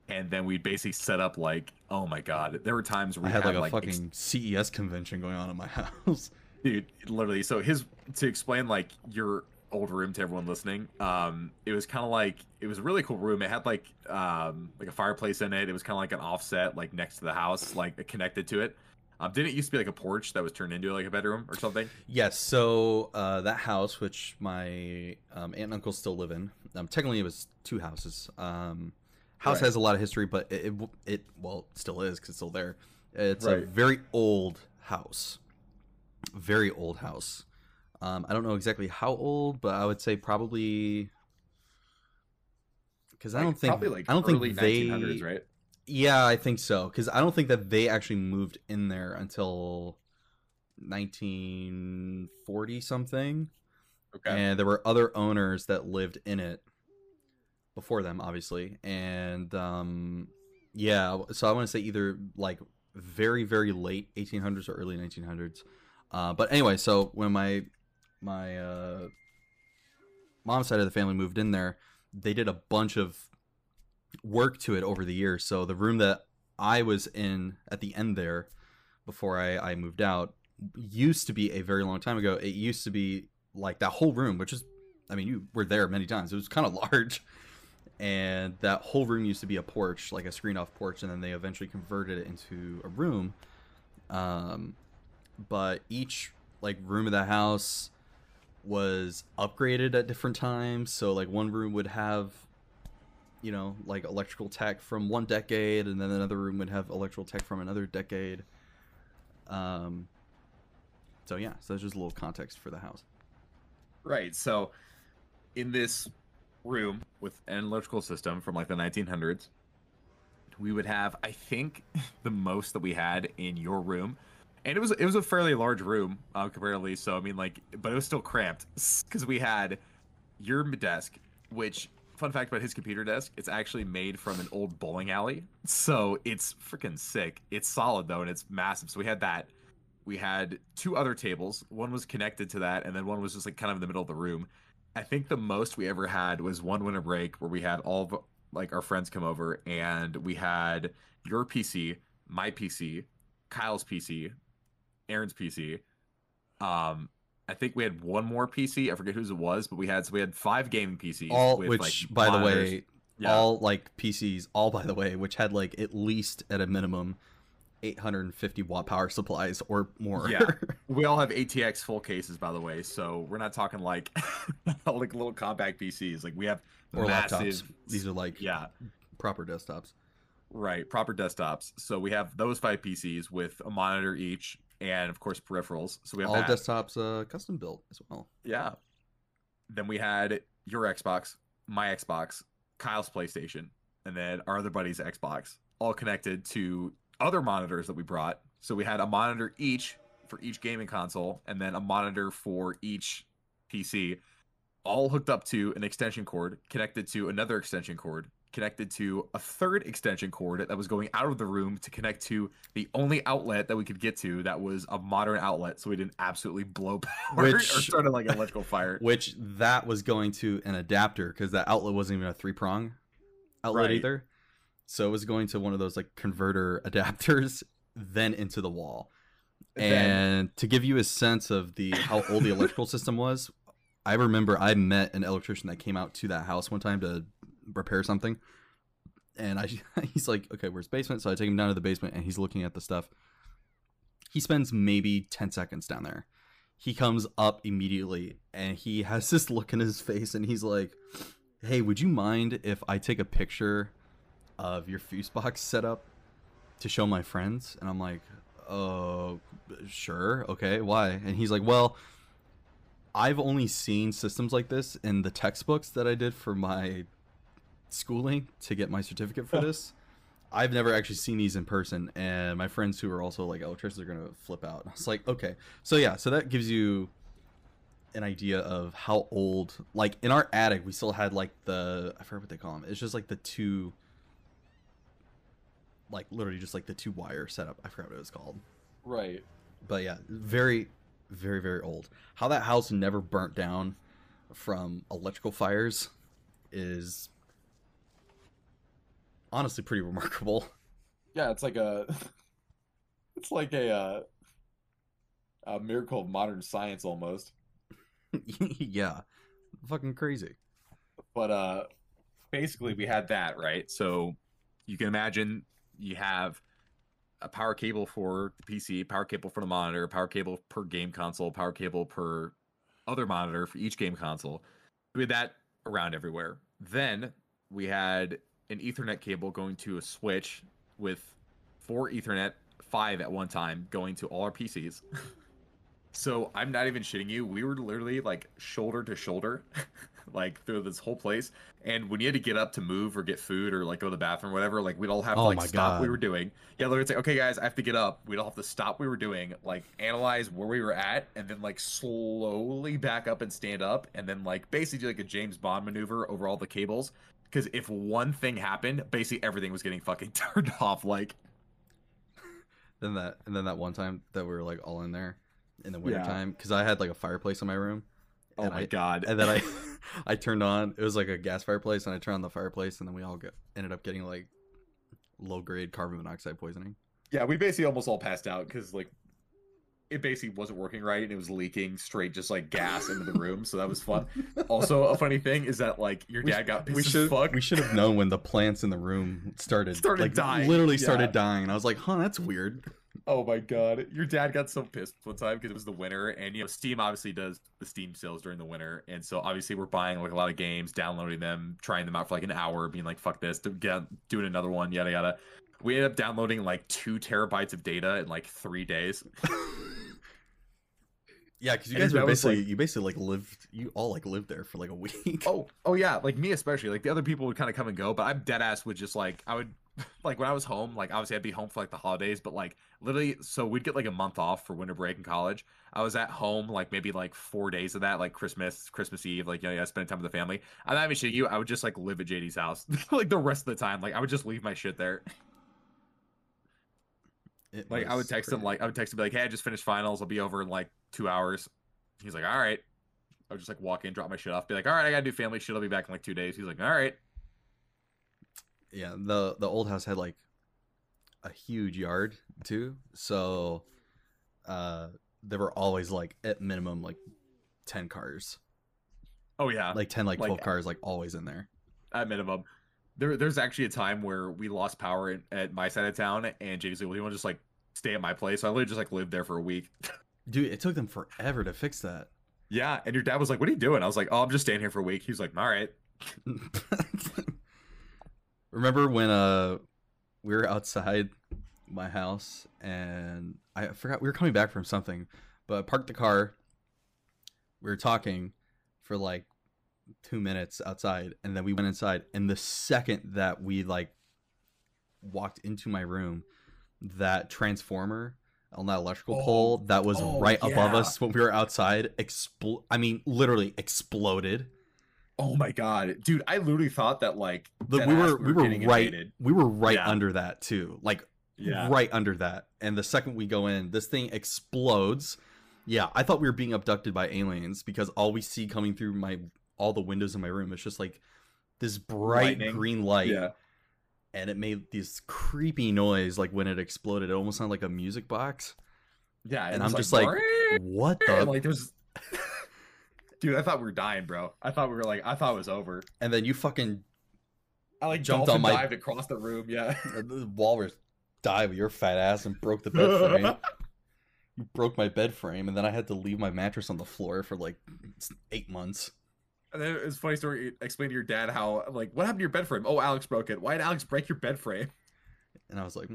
And then we'd basically set up like, oh my God. There were times where we had like a fucking CES convention going on in my house. Dude, literally. So to explain like your old room to everyone listening, it was kind of like, it was a really cool room. It had like a fireplace in it. It was kind of like an offset, like next to the house, like connected to it. Didn't it used to be like a porch that was turned into like a bedroom or something? Yes. So that house, which my aunt and uncle still live in, technically it was two houses. House has a lot of history, but it well, it still is because it's still there. It's a very old house. Very old house. I don't know exactly how old, but I would say probably because I don't think early 1900s, right? Yeah, I think so. Because I don't think that they actually moved in there until 1940 something. Okay, and there were other owners that lived in it before them, obviously, and yeah. So I want to say either like very, very late 1800s or early 1900s. But anyway, so when my mom's side of the family moved in there, they did a bunch of work to it over the years. So the room that I was in at the end there before I moved out used to be a very long time ago. It used to be like that whole room, which is, I mean, you were there many times. It was kind of large. And that whole room used to be a porch, like a screen-off porch. And then they eventually converted it into a room. But each like room of the house was upgraded at different times. So like one room would have, you know, like electrical tech from one decade, and then another room would have electrical tech from another decade. So yeah, so that's just a little context for the house. Right. So in this room with an electrical system from like the 1900s, we would have, I think, the most that we had in your room. And it was a fairly large room, comparatively. So I mean, like, but it was still cramped because we had your desk, which, fun fact about his computer desk, it's actually made from an old bowling alley. So it's freaking sick. It's solid though, and it's massive. So we had that. We had two other tables. One was connected to that, and then one was just like kind of in the middle of the room. I think the most we ever had was one winter break where we had all of like our friends come over, and we had your PC, my PC, Kyle's PC, Aaron's PC. I think we had one more PC. I forget whose it was, but we had five gaming PCs. All with, which, like, by monitors. The way, yeah. All like PCs, all by the way, which had like at least at a minimum 850 watt power supplies or more. Yeah, we all have ATX full cases, by the way. So we're not talking like like little compact PCs. Like we have or massive laptops. These are like proper desktops. Right, proper desktops. So we have those five PCs with a monitor each. And of course peripherals. So we have all that. Desktops custom built as well. Yeah. Then we had your Xbox, my Xbox, Kyle's PlayStation, and then our other buddy's Xbox, all connected to other monitors that we brought. So we had a monitor each for each gaming console, and then a monitor for each PC, all hooked up to an extension cord, connected to another extension cord, connected to a third extension cord that was going out of the room to connect to the only outlet that we could get to that was a modern outlet, so we didn't absolutely blow power or start like an electrical fire. Which that was going to an adapter, because that outlet wasn't even a three-prong outlet either. So it was going to one of those like converter adapters, then into the wall. And to give you a sense of how old the electrical system was, I remember I met an electrician that came out to that house one time to repair something. And he's like, okay, where's the basement? So I take him down to the basement and he's looking at the stuff. He spends maybe 10 seconds down there. He comes up immediately and he has this look in his face and he's like, hey, would you mind if I take a picture of your fuse box setup to show my friends? And I'm like, oh, sure. Okay, why? And he's like, well, I've only seen systems like this in the textbooks that I did for my schooling to get my certificate for this. I've never actually seen these in person, and my friends who are also like electricians are gonna flip out. And I was like, okay, so yeah, so that gives you an idea of how old. Like in our attic, we still had like the, I forget what they call them. It's just like the two, like literally just like the two wire setup. I forgot what it was called. Right. But yeah, very, very, very old. How that house never burnt down from electrical fires is honestly pretty remarkable. Yeah, it's like a miracle of modern science almost. Yeah, fucking crazy. But basically we had that, right? So you can imagine you have a power cable for the PC, power cable for the monitor, power cable per game console, power cable per other monitor for each game console. We had that around everywhere. Then we had an Ethernet cable going to a switch with 4 Ethernet, 5 at one time going to all our PCs. So I'm not even shitting you. We were literally like shoulder to shoulder, like through this whole place. And when you had to get up to move or get food or like go to the bathroom or whatever, like we'd all have to like stop what we were doing. Yeah, literally it's like, okay guys, I have to get up. We'd all have to stop what we were doing, like analyze where we were at, and then like slowly back up and stand up, and then like basically do like a James Bond maneuver over all the cables. Because if one thing happened, basically everything was getting fucking turned off. Like, then that one time that we were like all in there in the wintertime, because I had like a fireplace in my room. Oh my god! And then I, I turned on. It was like a gas fireplace, and I turned on the fireplace, and then we all ended up getting like low grade carbon monoxide poisoning. Yeah, we basically almost all passed out because like it basically wasn't working right, and it was leaking straight just like gas into the room, so that was fun. Also, a funny thing is that like your dad got pissed as fuck. We should have known when the plants in the room started like, dying. Literally started dying. And I was like, huh, that's weird. Oh my god, your dad got so pissed one time because it was the winter, and you know Steam obviously does the Steam sales during the winter, and so obviously we're buying like a lot of games, downloading them, trying them out for like an hour, being like fuck this, doing another one, yada yada. We ended up downloading like 2 terabytes of data in like 3 days. Yeah, because you guys basically lived there for like a week. Oh yeah, like me especially. Like the other people would kind of come and go, but I'm dead ass would just like when I was home, like obviously I'd be home for like the holidays, but like literally, so we'd get like a month off for winter break in college. I was at home like maybe like 4 days of that, like Christmas Eve, like spending time with the family. I'm not even shitting you, I would just like live at JD's house like the rest of the time. Like I would just leave my shit there. Like I would text him be like, hey, I just finished finals, I'll be over in like 2 hours. He's like, all right. I would just like walk in, drop my shit off, be like, all right, I gotta do family shit, I'll be back in like 2 days. He's like, all right. Yeah, the old house had like a huge yard too, so there were always like at minimum like 10 cars. Oh yeah, like 10 like 12 cars like always in there at minimum. There's actually a time where we lost power at my side of town, and JD's like, well, you want to just like stay at my place? So I literally just like lived there for a week. Dude, it took them forever to fix that. Yeah, and your dad was like, what are you doing? I was like, oh, I'm just staying here for a week. He was like, all right. Remember when we were outside my house and I forgot, we were coming back from something, but I parked the car. We were talking for like 2 minutes outside, and then we went inside, and the second that we like walked into my room, that transformer on that electrical pole that was above us when we were outside literally exploded. Oh my god, dude! I literally thought that like we were right under that too, like right under that. And the second we go in, this thing explodes. Yeah, I thought we were being abducted by aliens because all we see coming through all the windows in my room is just like this bright green light, and it made this creepy noise. Like when it exploded, it almost sounded like a music box. Yeah, and I'm just like, what the? Like there's. Dude, I thought we were dying, bro. I thought we were like, I thought it was over. And then you fucking... I like jumped on my... dived across the room, yeah. The walrus dived with your fat ass and broke the bed frame. You broke my bed frame, and then I had to leave my mattress on the floor for like 8 months. And then it's a funny story. Explain to your dad how, like, what happened to your bed frame? Oh, Alex broke it. Why did Alex break your bed frame? And I was like,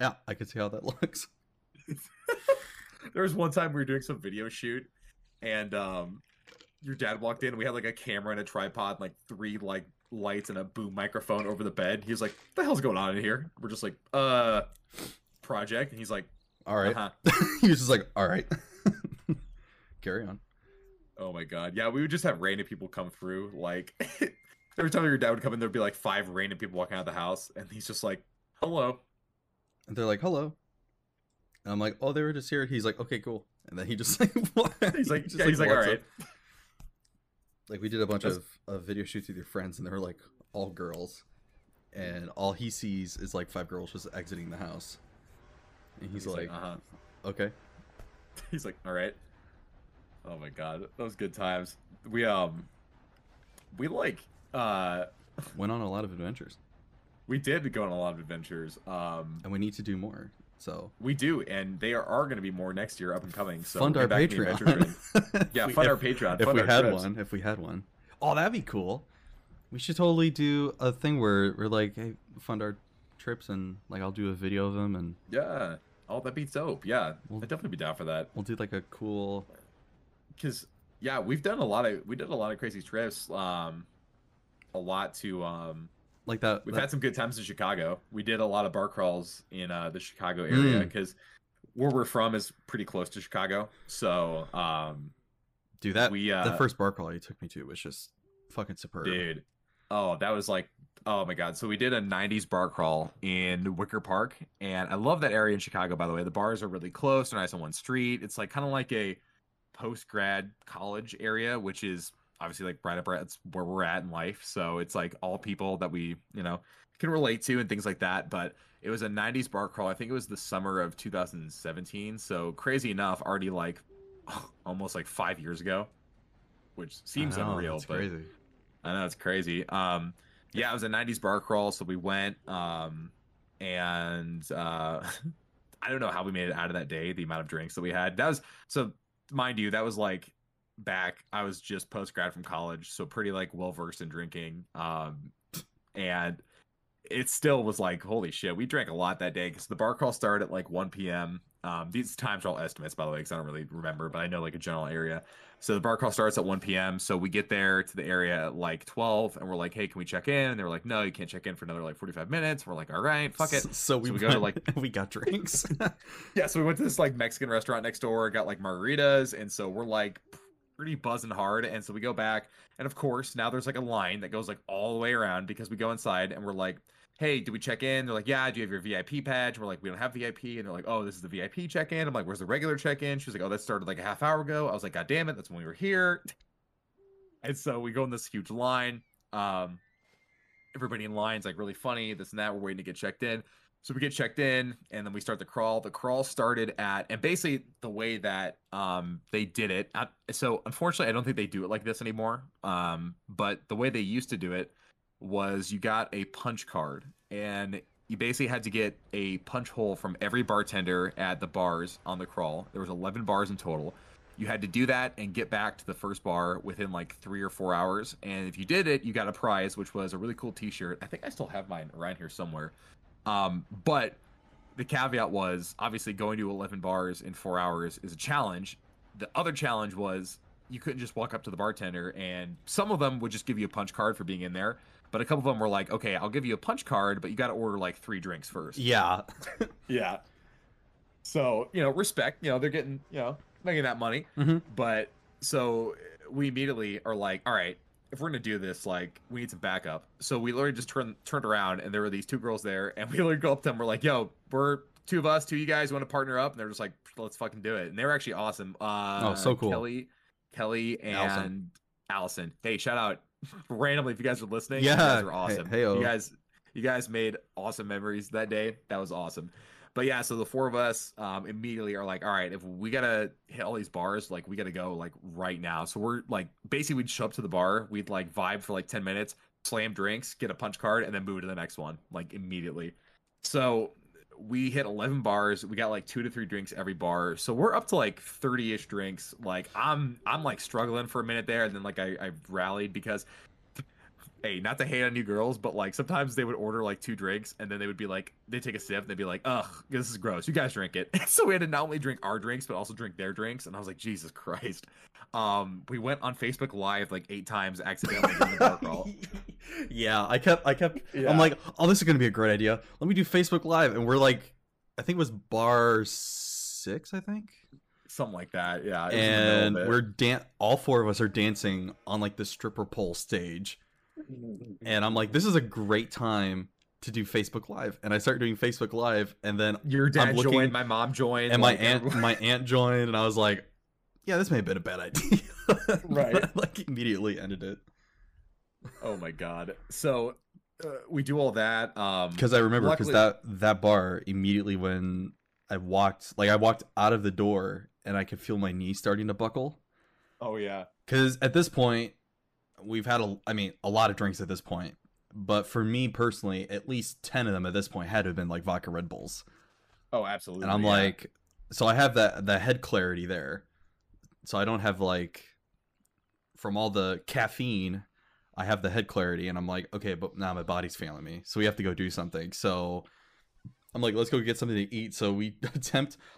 yeah, I could see how that looks. There was one time we were doing some video shoot, and your dad walked in. And we had like a camera and a tripod, and, like 3 like lights and a boom microphone over the bed. He was like, "What the hell's going on in here?" We're just like, project." And he's like, "All right." He was just like, "All right." Carry on. Oh my god, yeah, we would just have random people come through. Like every time your dad would come in, there'd be like 5 random people walking out of the house, and he's just like, "Hello," and they're like, "Hello." And I'm like, "Oh, they were just here." He's like, "Okay, cool." And then he just like, what? He's like, yeah, he's like, "All right." Like we did a bunch of video shoots with your friends, and they were like all girls, and all he sees is like 5 girls just exiting the house, and he's like, "Okay." He's like, "All right." Oh my god, those good times. We like went on a lot of adventures. We did go on a lot of adventures. And we need to do more. So we do, and there are going to be more next year, up and coming. So fund our Patreon. Yeah, fund our Patreon. If we had one, if we had one. Oh, that'd be cool. We should totally do a thing where we're like, hey, fund our trips, and like I'll do a video of them, and yeah, oh, that'd be dope. Yeah, I'd definitely be down for that. We'll do like a cool, because yeah, we've done a lot of crazy trips. A lot to like that. We've had some good times in Chicago. We did a lot of bar crawls in the Chicago area because where we're from is pretty close to Chicago. So, dude, that the first bar crawl you took me to was just fucking superb, dude. Oh, that was like, oh my god. So we did a '90s bar crawl in Wicker Park, and I love that area in Chicago. By the way, the bars are really close. They're nice on one street. It's like kind of like a post-grad college area, which is obviously like right up where we're at in life, so it's like all people that we, you know, can relate to and things like that. But it was a '90s bar crawl. I think it was the summer of 2017, so crazy enough, already like almost like 5 years ago, which seems unreal. It's crazy. I know, it's crazy. Yeah, it was a '90s bar crawl, so we went and I don't know how we made it out of that day, the amount of drinks that we had. That was, so mind you, that was like back, I was just post grad from college, so pretty like well versed in drinking, and it still was like, holy shit, we drank a lot that day, because the bar crawl started at like 1 p.m. These times are all estimates, by the way, because I don't really remember, but I know like a general area. So the bar crawl starts at 1 p.m. so we get there to the area at like 12, and we're like, hey, can we check in? And they were like, no, you can't check in for another like 45 minutes. We're like, all right, fuck it. So we go to like we got drinks. Yeah, so we went to this like Mexican restaurant next door, got like margaritas, and so we're like pretty buzzing hard. And so we go back, and of course now there's like a line that goes like all the way around, because we go inside and we're like, hey, do we check in? They're like, yeah, do you have your VIP badge? We're like, we don't have VIP. And they're like, oh, this is the VIP check-in. I'm like, where's the regular check-in? She's like, oh, that started like a half hour ago. I was like, god damn it, that's when we were here. And so we go in this huge line. Everybody in line's like really funny, this and that. We're waiting to get checked in. So we get checked in, and then we start the crawl. The crawl started at, and basically the way that they did it, so unfortunately I don't think they do it like this anymore, but the way they used to do it was you got a punch card, and you basically had to get a punch hole from every bartender at the bars on the crawl. There was 11 bars in total. You had to do that and get back to the first bar within like 3 or 4 hours, and if you did it, you got a prize, which was a really cool t-shirt. I think I still have mine around here somewhere. But the caveat was, obviously going to 11 bars in 4 hours is a challenge. The other challenge was you couldn't just walk up to the bartender, and some of them would just give you a punch card for being in there. But a couple of them were like, okay, I'll give you a punch card, but you got to order like 3 drinks first. Yeah. Yeah. So, you know, respect, you know, they're getting, you know, making that money. Mm-hmm. But so we immediately are like, all right, if we're going to do this, like, we need some backup. So we literally just turned around, and there were these 2 girls there, and we literally go up to them. We're like, yo, we're 2 of us, 2 of you guys, want to partner up? And they're just like, let's fucking do it. And they were actually awesome. Oh, so cool. Kelly and Allison. Hey, shout out randomly if you guys are listening. Yeah, you guys are awesome. Hey, you guys You guys made awesome memories that day. That was awesome. But yeah, so the four of us immediately are like, all right, if we got to hit all these bars, like we got to go like right now. So we're like, basically we'd show up to the bar. We'd like vibe for like 10 minutes, slam drinks, get a punch card, and then move to the next one like immediately. So we hit 11 bars. We got like 2 to 3 drinks every bar. So we're up to like 30-ish drinks. Like I'm like struggling for a minute there. And then like I rallied because... Hey, not to hate on you girls, but like sometimes they would order like 2 drinks and then they would be like, they take a sip and they'd be like, ugh, this is gross. You guys drink it. So we had to not only drink our drinks, but also drink their drinks. And I was like, Jesus Christ. We went on Facebook Live like 8 times accidentally. Yeah, I kept, yeah. I'm like, oh, this is going to be a great idea. Let me do Facebook Live. And we're like, I think it was bar 6, I think. Something like that. Yeah. And we're all 4 of us are dancing on like the stripper pole stage. And I'm like, this is a great time to do Facebook Live. And I start doing Facebook Live, and then your dad joined, my mom joined, and like my aunt joined, and I was like, yeah, this may have been a bad idea. Right. Like immediately ended it. Oh my god. So we do all that. Because I remember, because that bar immediately when I walked out of the door, and I could feel my knee starting to buckle. Oh yeah. Because at this point, we've had a lot of drinks at this point, but for me personally, at least 10 of them at this point had to have been like vodka Red Bulls. Oh, absolutely. And I'm like, so I have the head clarity there, so I don't have like from all the caffeine, I have the head clarity, and I'm like, okay, but now my body's failing me, so we have to go do something. So I'm like, let's go get something to eat. So we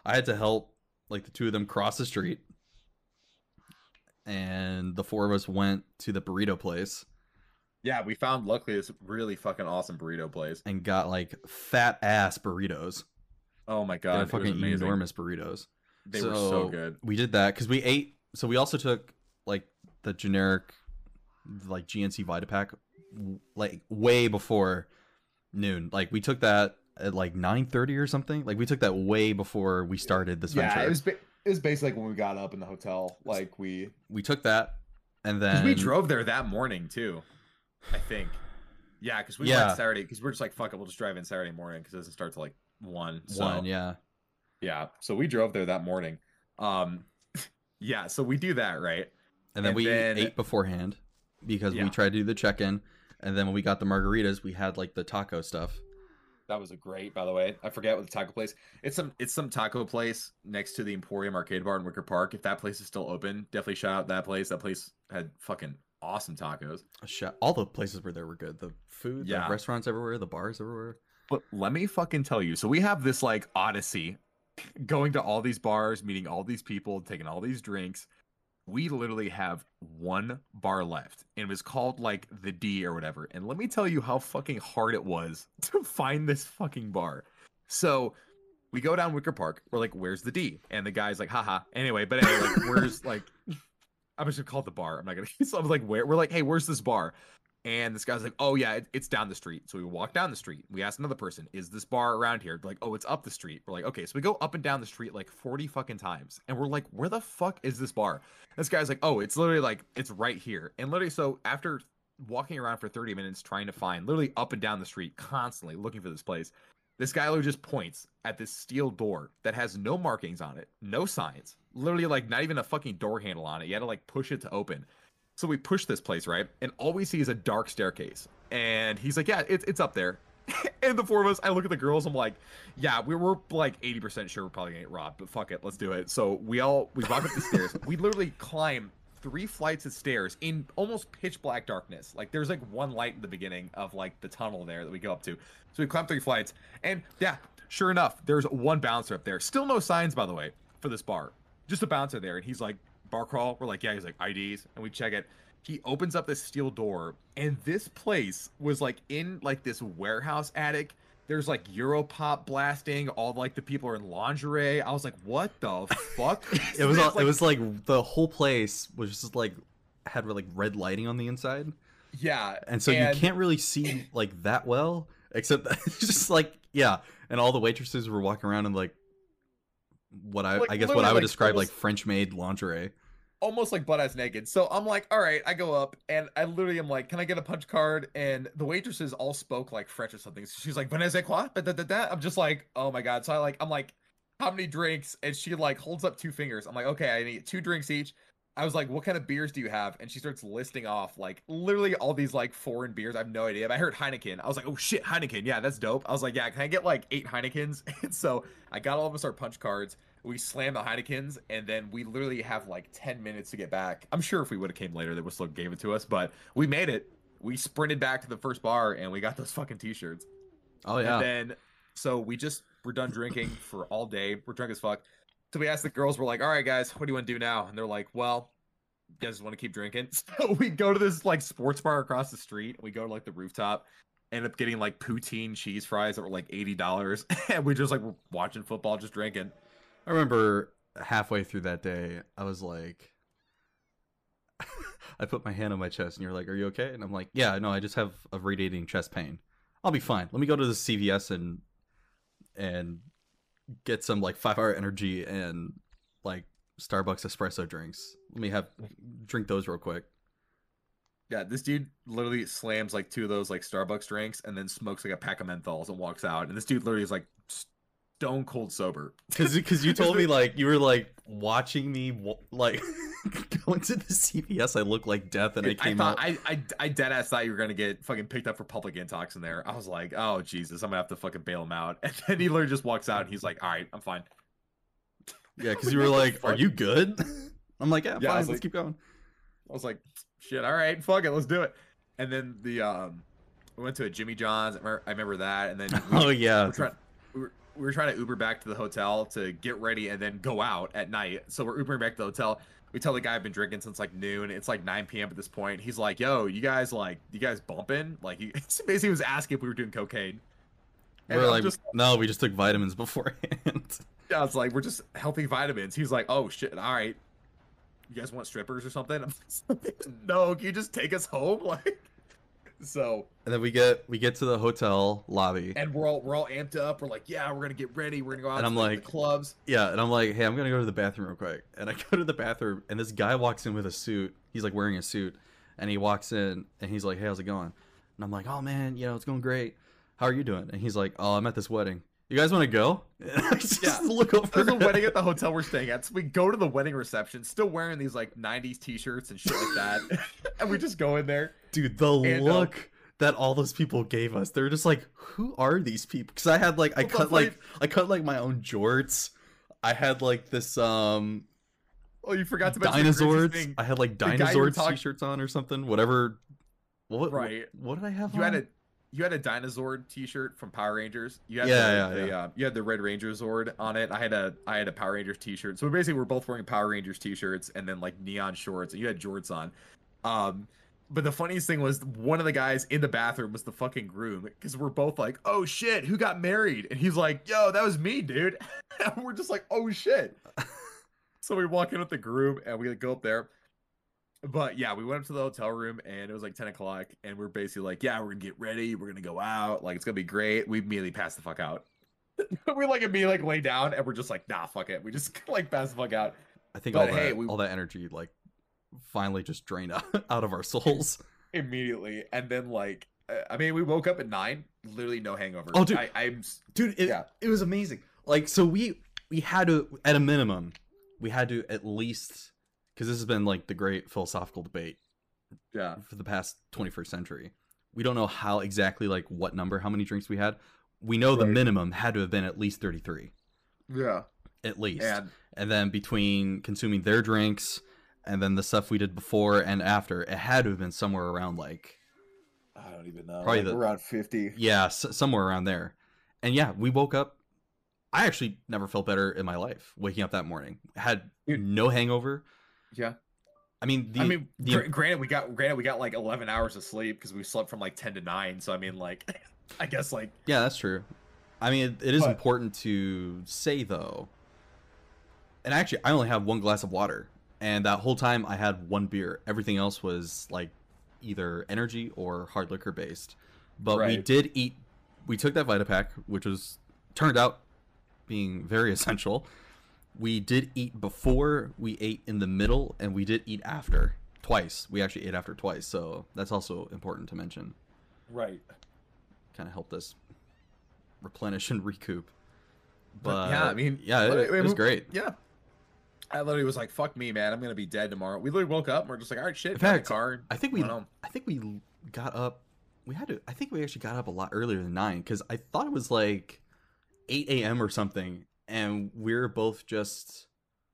I had to help like the 2 of them cross the street. And the 4 of us went to the burrito place. Yeah, we found luckily this really fucking awesome burrito place. And got like fat ass burritos. Oh my god. They're fucking enormous burritos. They were so good. We did that because we ate. So we also took like the generic like GNC Vitapack like way before noon. Like we took that at like 9:30 or something. Like we took that way before we started this venture. Yeah, it was basically like when we got up in the hotel, like we took that, and then we drove there that morning too, I think. Yeah, because we went Saturday, because we're just like, fuck it, we'll just drive in Saturday morning because it doesn't start till like 1. So yeah. So we drove there that morning. Yeah. So we do that, right? And then we ate beforehand because we tried to do the check-in, and then when we got the margaritas, we had like the taco stuff. That was a great, by the way. I forget what the taco place. It's some taco place next to the Emporium Arcade Bar in Wicker Park. If that place is still open, definitely shout out that place. That place had fucking awesome tacos. All the places where there were good. The food, the restaurants everywhere, the bars everywhere. But let me fucking tell you. So we have this like odyssey, going to all these bars, meeting all these people, taking all these drinks. We literally have 1 bar left, and it was called like the D or whatever. And let me tell you how fucking hard it was to find this fucking bar. So we go down Wicker Park. We're like, where's the D? And the guy's like, haha. Anyway, like, where's like, I'm just gonna call it the bar. I'm not gonna. So I was like, where? We're like, hey, where's this bar? And this guy's like, oh yeah, it's down the street. So we walk down the street. We ask another person, is this bar around here? They're like, oh, it's up the street. We're like, okay. So we go up and down the street like 40 fucking times. And we're like, where the fuck is this bar? This guy's like, oh, it's literally like, it's right here. And literally, so after walking around for 30 minutes, trying to find literally up and down the street, constantly looking for this place, this guy literally just points at this steel door that has no markings on it, no signs, literally like not even a fucking door handle on it. You had to like push it to open. So we push this place, right? And all we see is a dark staircase. And he's like, yeah, it's up there. And the 4 of us, I look at the girls, I'm like, yeah, we were like 80% sure we're probably gonna get robbed, but fuck it, let's do it. So we walk up the stairs. We literally climb 3 flights of stairs in almost pitch black darkness. Like there's like 1 light in the beginning of like the tunnel there that we go up to. So we climb 3 flights, and yeah, sure enough, there's 1 bouncer up there. Still no signs, by the way, for this bar. Just a bouncer there, and he's like, bar crawl? We're like, yeah. He's like, IDs, and we check it. He opens up this steel door, and this place was like in like this warehouse attic. There's like Europop blasting. All like the people are in lingerie. I was like, what the fuck? It was like the whole place was just like had like red lighting on the inside. Yeah, and so you can't really see like that well, except that it's just like yeah. And all the waitresses were walking around and like. What I guess what I would describe like French maid lingerie. almost like butt-ass naked. So I'm like, all right, I go up and I literally am like, can I get a punch card? And the waitresses all spoke like French or something. So she's like, Venez quoi? I'm just like, oh my God. So I'm like, how many drinks? And she like holds up two fingers. I'm like, okay, I need 2 drinks each. I was like, what kind of beers do you have? And she starts listing off like literally all these like foreign beers. I have no idea. But I heard Heineken. I was like, oh shit, Heineken. Yeah, that's dope. I was like, yeah, can I get like 8 Heinekens? And so I got all of us our punch cards. We slammed the Heinekens, and then we literally have like 10 minutes to get back. I'm sure if we would have came later, they would still gave it to us, but we made it. We sprinted back to the first bar and we got those fucking t-shirts. Oh yeah. And then, so we're done drinking for all day. We're drunk as fuck. So we asked the girls, we're like, all right, guys, what do you want to do now? And they're like, well, you guys want to keep drinking? So we go to this like sports bar across the street. We go to like the rooftop, end up getting like poutine cheese fries that were like $80. And we just like were watching football, just drinking. I remember halfway through that day, I was like, I put my hand on my chest and you're like, are you okay? And I'm like, yeah, no, I just have a radiating chest pain. I'll be fine. Let me go to the CVS and get some like 5-hour energy and like Starbucks espresso drinks. Let me drink those real quick. Yeah, this dude literally slams like 2 of those like Starbucks drinks and then smokes like a pack of menthols and walks out. And this dude literally is like stone cold sober. Because you told me like you were like watching me like going to the CVS. I look like death, and dude, I dead ass thought you were gonna get fucking picked up for public intox in there. I was like, oh Jesus, I'm gonna have to fucking bail him out. And then he literally just walks out, and he's like, all right, I'm fine. Yeah, because you were like, are you good? I'm like, yeah, fine. Let's keep going. I was like, shit, all right, fuck it, let's do it. And then we went to a Jimmy John's. I remember that. And then we were trying to Uber back to the hotel to get ready and then go out at night. So we're Ubering back to the hotel. We tell the guy I've been drinking since like noon. It's like 9 p.m. at this point. He's like, yo, you guys bumping? Like, he basically was asking if we were doing cocaine. And we're like, no, we just took vitamins beforehand. Yeah, it's like, we're just healthy vitamins. He's like, oh shit, all right. You guys want strippers or something? I'm like, no, can you just take us home? Like, so, and then we get to the hotel lobby, and we're all amped up. We're like, yeah, we're gonna get ready. We're gonna go out to the clubs. Yeah, and I'm like, hey, I'm gonna go to the bathroom real quick. And I go to the bathroom, and this guy walks in with a suit. He's like wearing a suit, and he walks in, and he's like, hey, how's it going? And I'm like, oh man, you know, it's going great. How are you doing? And he's like, oh, I'm at this wedding. You guys want to go? Look over. There's a wedding at the hotel we're staying at. So we go to the wedding reception, still wearing these like 90s t-shirts and shit like that. And we just go in there. Dude, the look that all those people gave us. They were just like, who are these people? Because I had like, I cut my own jorts. I had like this, oh, you forgot to mention Dinosaurs. I had like Dinosaurs t-shirts on or something. Whatever. What did I have on? You had a Dinosaur t-shirt from Power Rangers. You had the Red Ranger Zord on it. I had a Power Rangers t-shirt. So basically we're both wearing Power Rangers t-shirts and then like neon shorts, and you had jorts on. But the funniest thing was one of the guys in the bathroom was the fucking groom, because we're both like, oh shit, who got married? And he's like, yo, that was me, dude. And we're just like, oh shit. So we walk in with the groom and we go up there. But yeah, we went up to the hotel room and it was like 10 o'clock and we're basically like, yeah, we're gonna get ready, we're gonna go out, like it's gonna be great. We immediately passed the fuck out. We like immediately like lay down and we're just like, nah, fuck it. We just like passed the fuck out. I think all that energy like finally just drained out of our souls. Immediately. And then like, I mean, we woke up at 9, literally no hangover. Oh dude, it was amazing. Like, so we had to, at a minimum, we had to at least, because this has been like the great philosophical debate for the past 21st century. We don't know how exactly, like what number, how many drinks we had. We know the minimum had to have been at least 33. Yeah. At least. And then between consuming their drinks and then the stuff we did before and after, it had to have been somewhere around like, I don't even know. Probably like around 50. Yeah, somewhere around there. And yeah, we woke up. I actually never felt better in my life waking up that morning. Had no hangover. Yeah, I mean, granted, we got like 11 hours of sleep because we slept from like 10 to 9. So I mean, like, I guess like, yeah, that's true. I mean, it is important to say though. And actually, I only have 1 glass of water, and that whole time I had 1 beer. Everything else was like either energy or hard liquor based. But right. We took that Vitapack, which turned out being very essential. We did eat before, we ate in the middle, and we did eat after twice. We actually ate after twice, so that's also important to mention. Right. Kind of helped us replenish and recoup. But yeah, I mean, yeah, it was great. Yeah. I literally was like, "Fuck me, man! I'm gonna be dead tomorrow." We literally woke up and we're just like, "All right, shit." In fact, car. I think we got up. We had to. I think we actually got up a lot earlier than 9 because I thought it was like 8 a.m. or something, and we're both just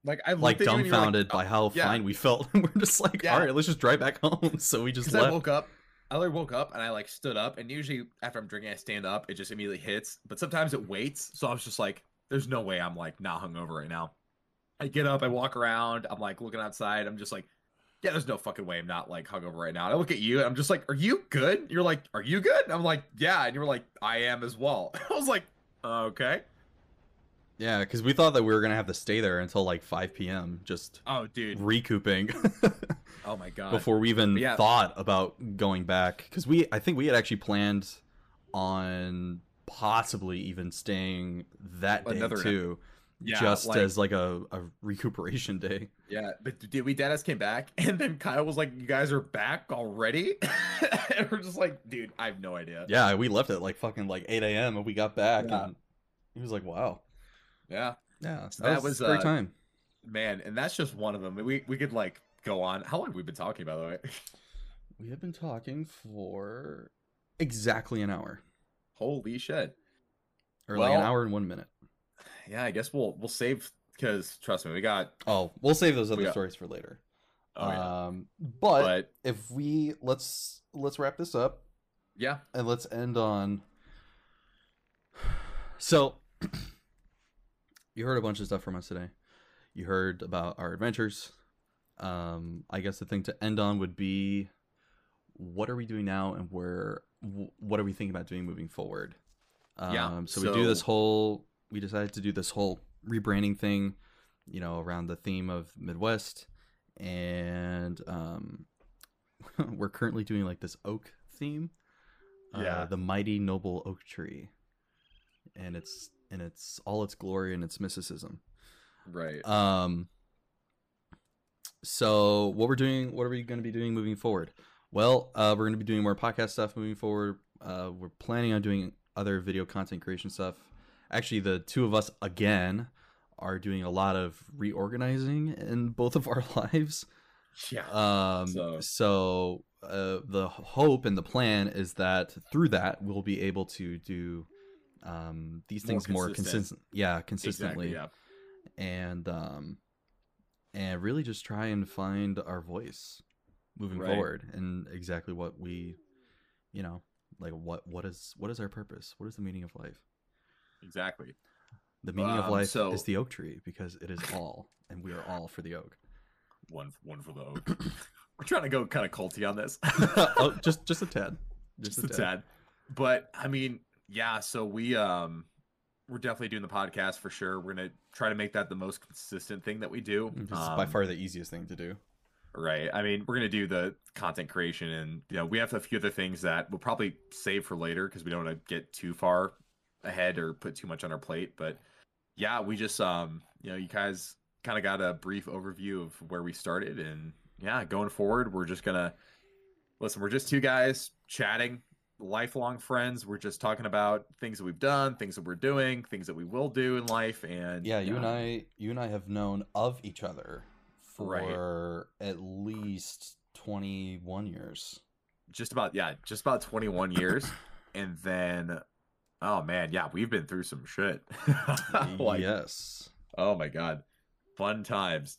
like dumbfounded by how fine we felt. And we're just like, "All right, let's just drive back home." So we just left. I woke up and I like stood up, and usually after I'm drinking, I stand up. It just immediately hits, but sometimes it waits. So I was just like, "There's no way I'm like not hungover right now." I get up, I walk around, I'm like looking outside, I'm just like, yeah, there's no fucking way I'm not like hungover right now. And I look at you and I'm just like, are you good? You're like, are you good? And I'm like, yeah. And you were like, I am as well. I was like, okay. Yeah, because we thought that we were going to have to stay there until like 5 p.m. just recouping. Oh my God. Before we even thought about going back. Because I think we had actually planned on possibly even staying that day too. Yeah, just like, as like a recuperation day. Yeah, but dude, we deadass came back, and then Kyle was like, "You guys are back already?" And we're just like, "Dude, I have no idea." Yeah, we left at like fucking like 8 a.m. and we got back, and he was like, "Wow." Yeah, yeah. So that was a great time, man. And that's just one of them. We could like go on. How long have we been talking, by the way? We have been talking for exactly an hour. Holy shit! Or like an hour and 1 minute. Yeah, I guess we'll save, because trust me, we got... Oh, we'll save those other stories for later. Oh, yeah. But if we... Let's wrap this up. Yeah. And let's end on... So, you heard a bunch of stuff from us today. You heard about our adventures. I guess the thing to end on would be, what are we doing now, and what are we thinking about doing moving forward? Yeah. So we do this whole... We decided to do this whole rebranding thing, you know, around the theme of Midwest, and we're currently doing like this oak theme, the mighty noble oak tree, and it's in all its glory and its mysticism, right? So what are we going to be doing moving forward? Well, we're going to be doing more podcast stuff moving forward. We're planning on doing other video content creation stuff. Actually, the two of us, again, are doing a lot of reorganizing in both of our lives. Yeah. So the hope and the plan is that through that, we'll be able to do these things more consistent. Yeah, consistently. Exactly, yeah. And really just try and find our voice moving forward, and exactly what we, you know, like what is our purpose? What is the meaning of life? Exactly. The meaning of life is the oak tree, because it is all, and we are all for the oak. One for the oak. We're trying to go kind of culty on this. Oh, just a tad. Just a tad. But I mean, yeah, so we're definitely doing the podcast for sure. We're gonna try to make that the most consistent thing that we do. It's by far the easiest thing to do. Right. I mean, we're gonna do the content creation, and you know, we have a few other things that we'll probably save for later, because we don't want to get too far ahead or put too much on our plate. But yeah, we just you know, you guys kind of got a brief overview of where we started, and yeah, going forward, we're just gonna listen, we're just two guys chatting, lifelong friends. We're just talking about things that we've done, things that we're doing, things that we will do in life. And yeah, you and I have known of each other for at least 21 years. Just about 21 years. And then oh man, yeah, we've been through some shit. Like, yes. Oh my God, fun times.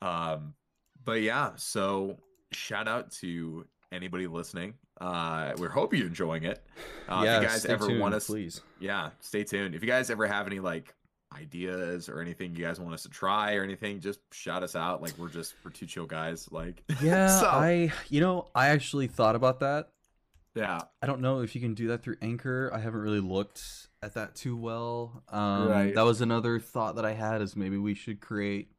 But yeah, so shout out to anybody listening. We hope you're enjoying it. If you guys ever want us, please. Yeah, stay tuned. If you guys ever have any like ideas or anything you guys want us to try or anything, just shout us out. Like we're two chill guys. Like yeah, so. I actually thought about that. Yeah, I don't know if you can do that through Anchor. I haven't really looked at that too well. That was another thought that I had, is maybe we should create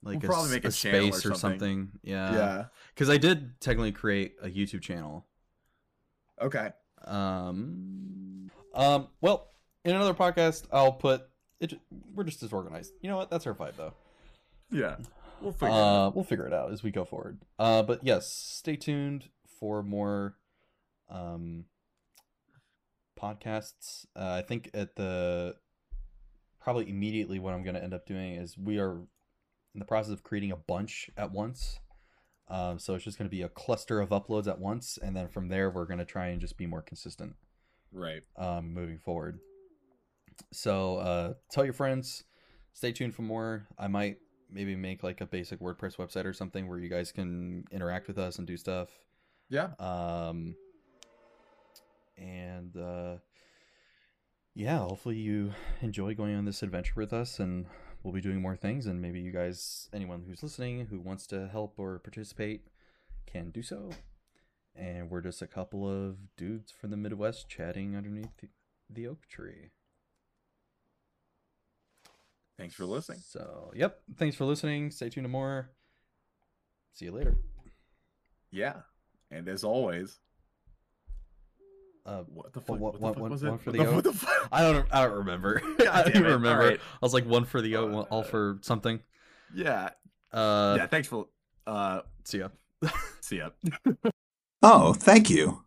like make a space or something. Yeah, because I did technically create a YouTube channel. Okay. Well, in another podcast, I'll put We're just disorganized. You know what? That's our vibe, though. Yeah, we'll figure it out. We'll figure it out as we go forward. But yes, stay tuned for more podcasts. I think at the probably immediately what I'm going to end up doing is we are in the process of creating a bunch at once. So it's just going to be a cluster of uploads at once, and then from there we're going to try and just be more consistent. Right. Moving forward. So tell your friends. Stay tuned for more. I might maybe make like a basic WordPress website or something where you guys can interact with us and do stuff. Yeah. And yeah, hopefully you enjoy going on this adventure with us, and we'll be doing more things, and maybe you guys, anyone who's listening who wants to help or participate, can do so. And we're just a couple of dudes from the Midwest chatting underneath the oak tree. Thanks for listening. So, yep. Thanks for listening. Stay tuned to more. See you later. Yeah. And as always, what the fuck? What was it? What the fuck? I don't remember. I don't even remember. Right. I was like, one for the O, all for something. Yeah. Yeah. Thanks for. See ya. See ya. Oh, thank you.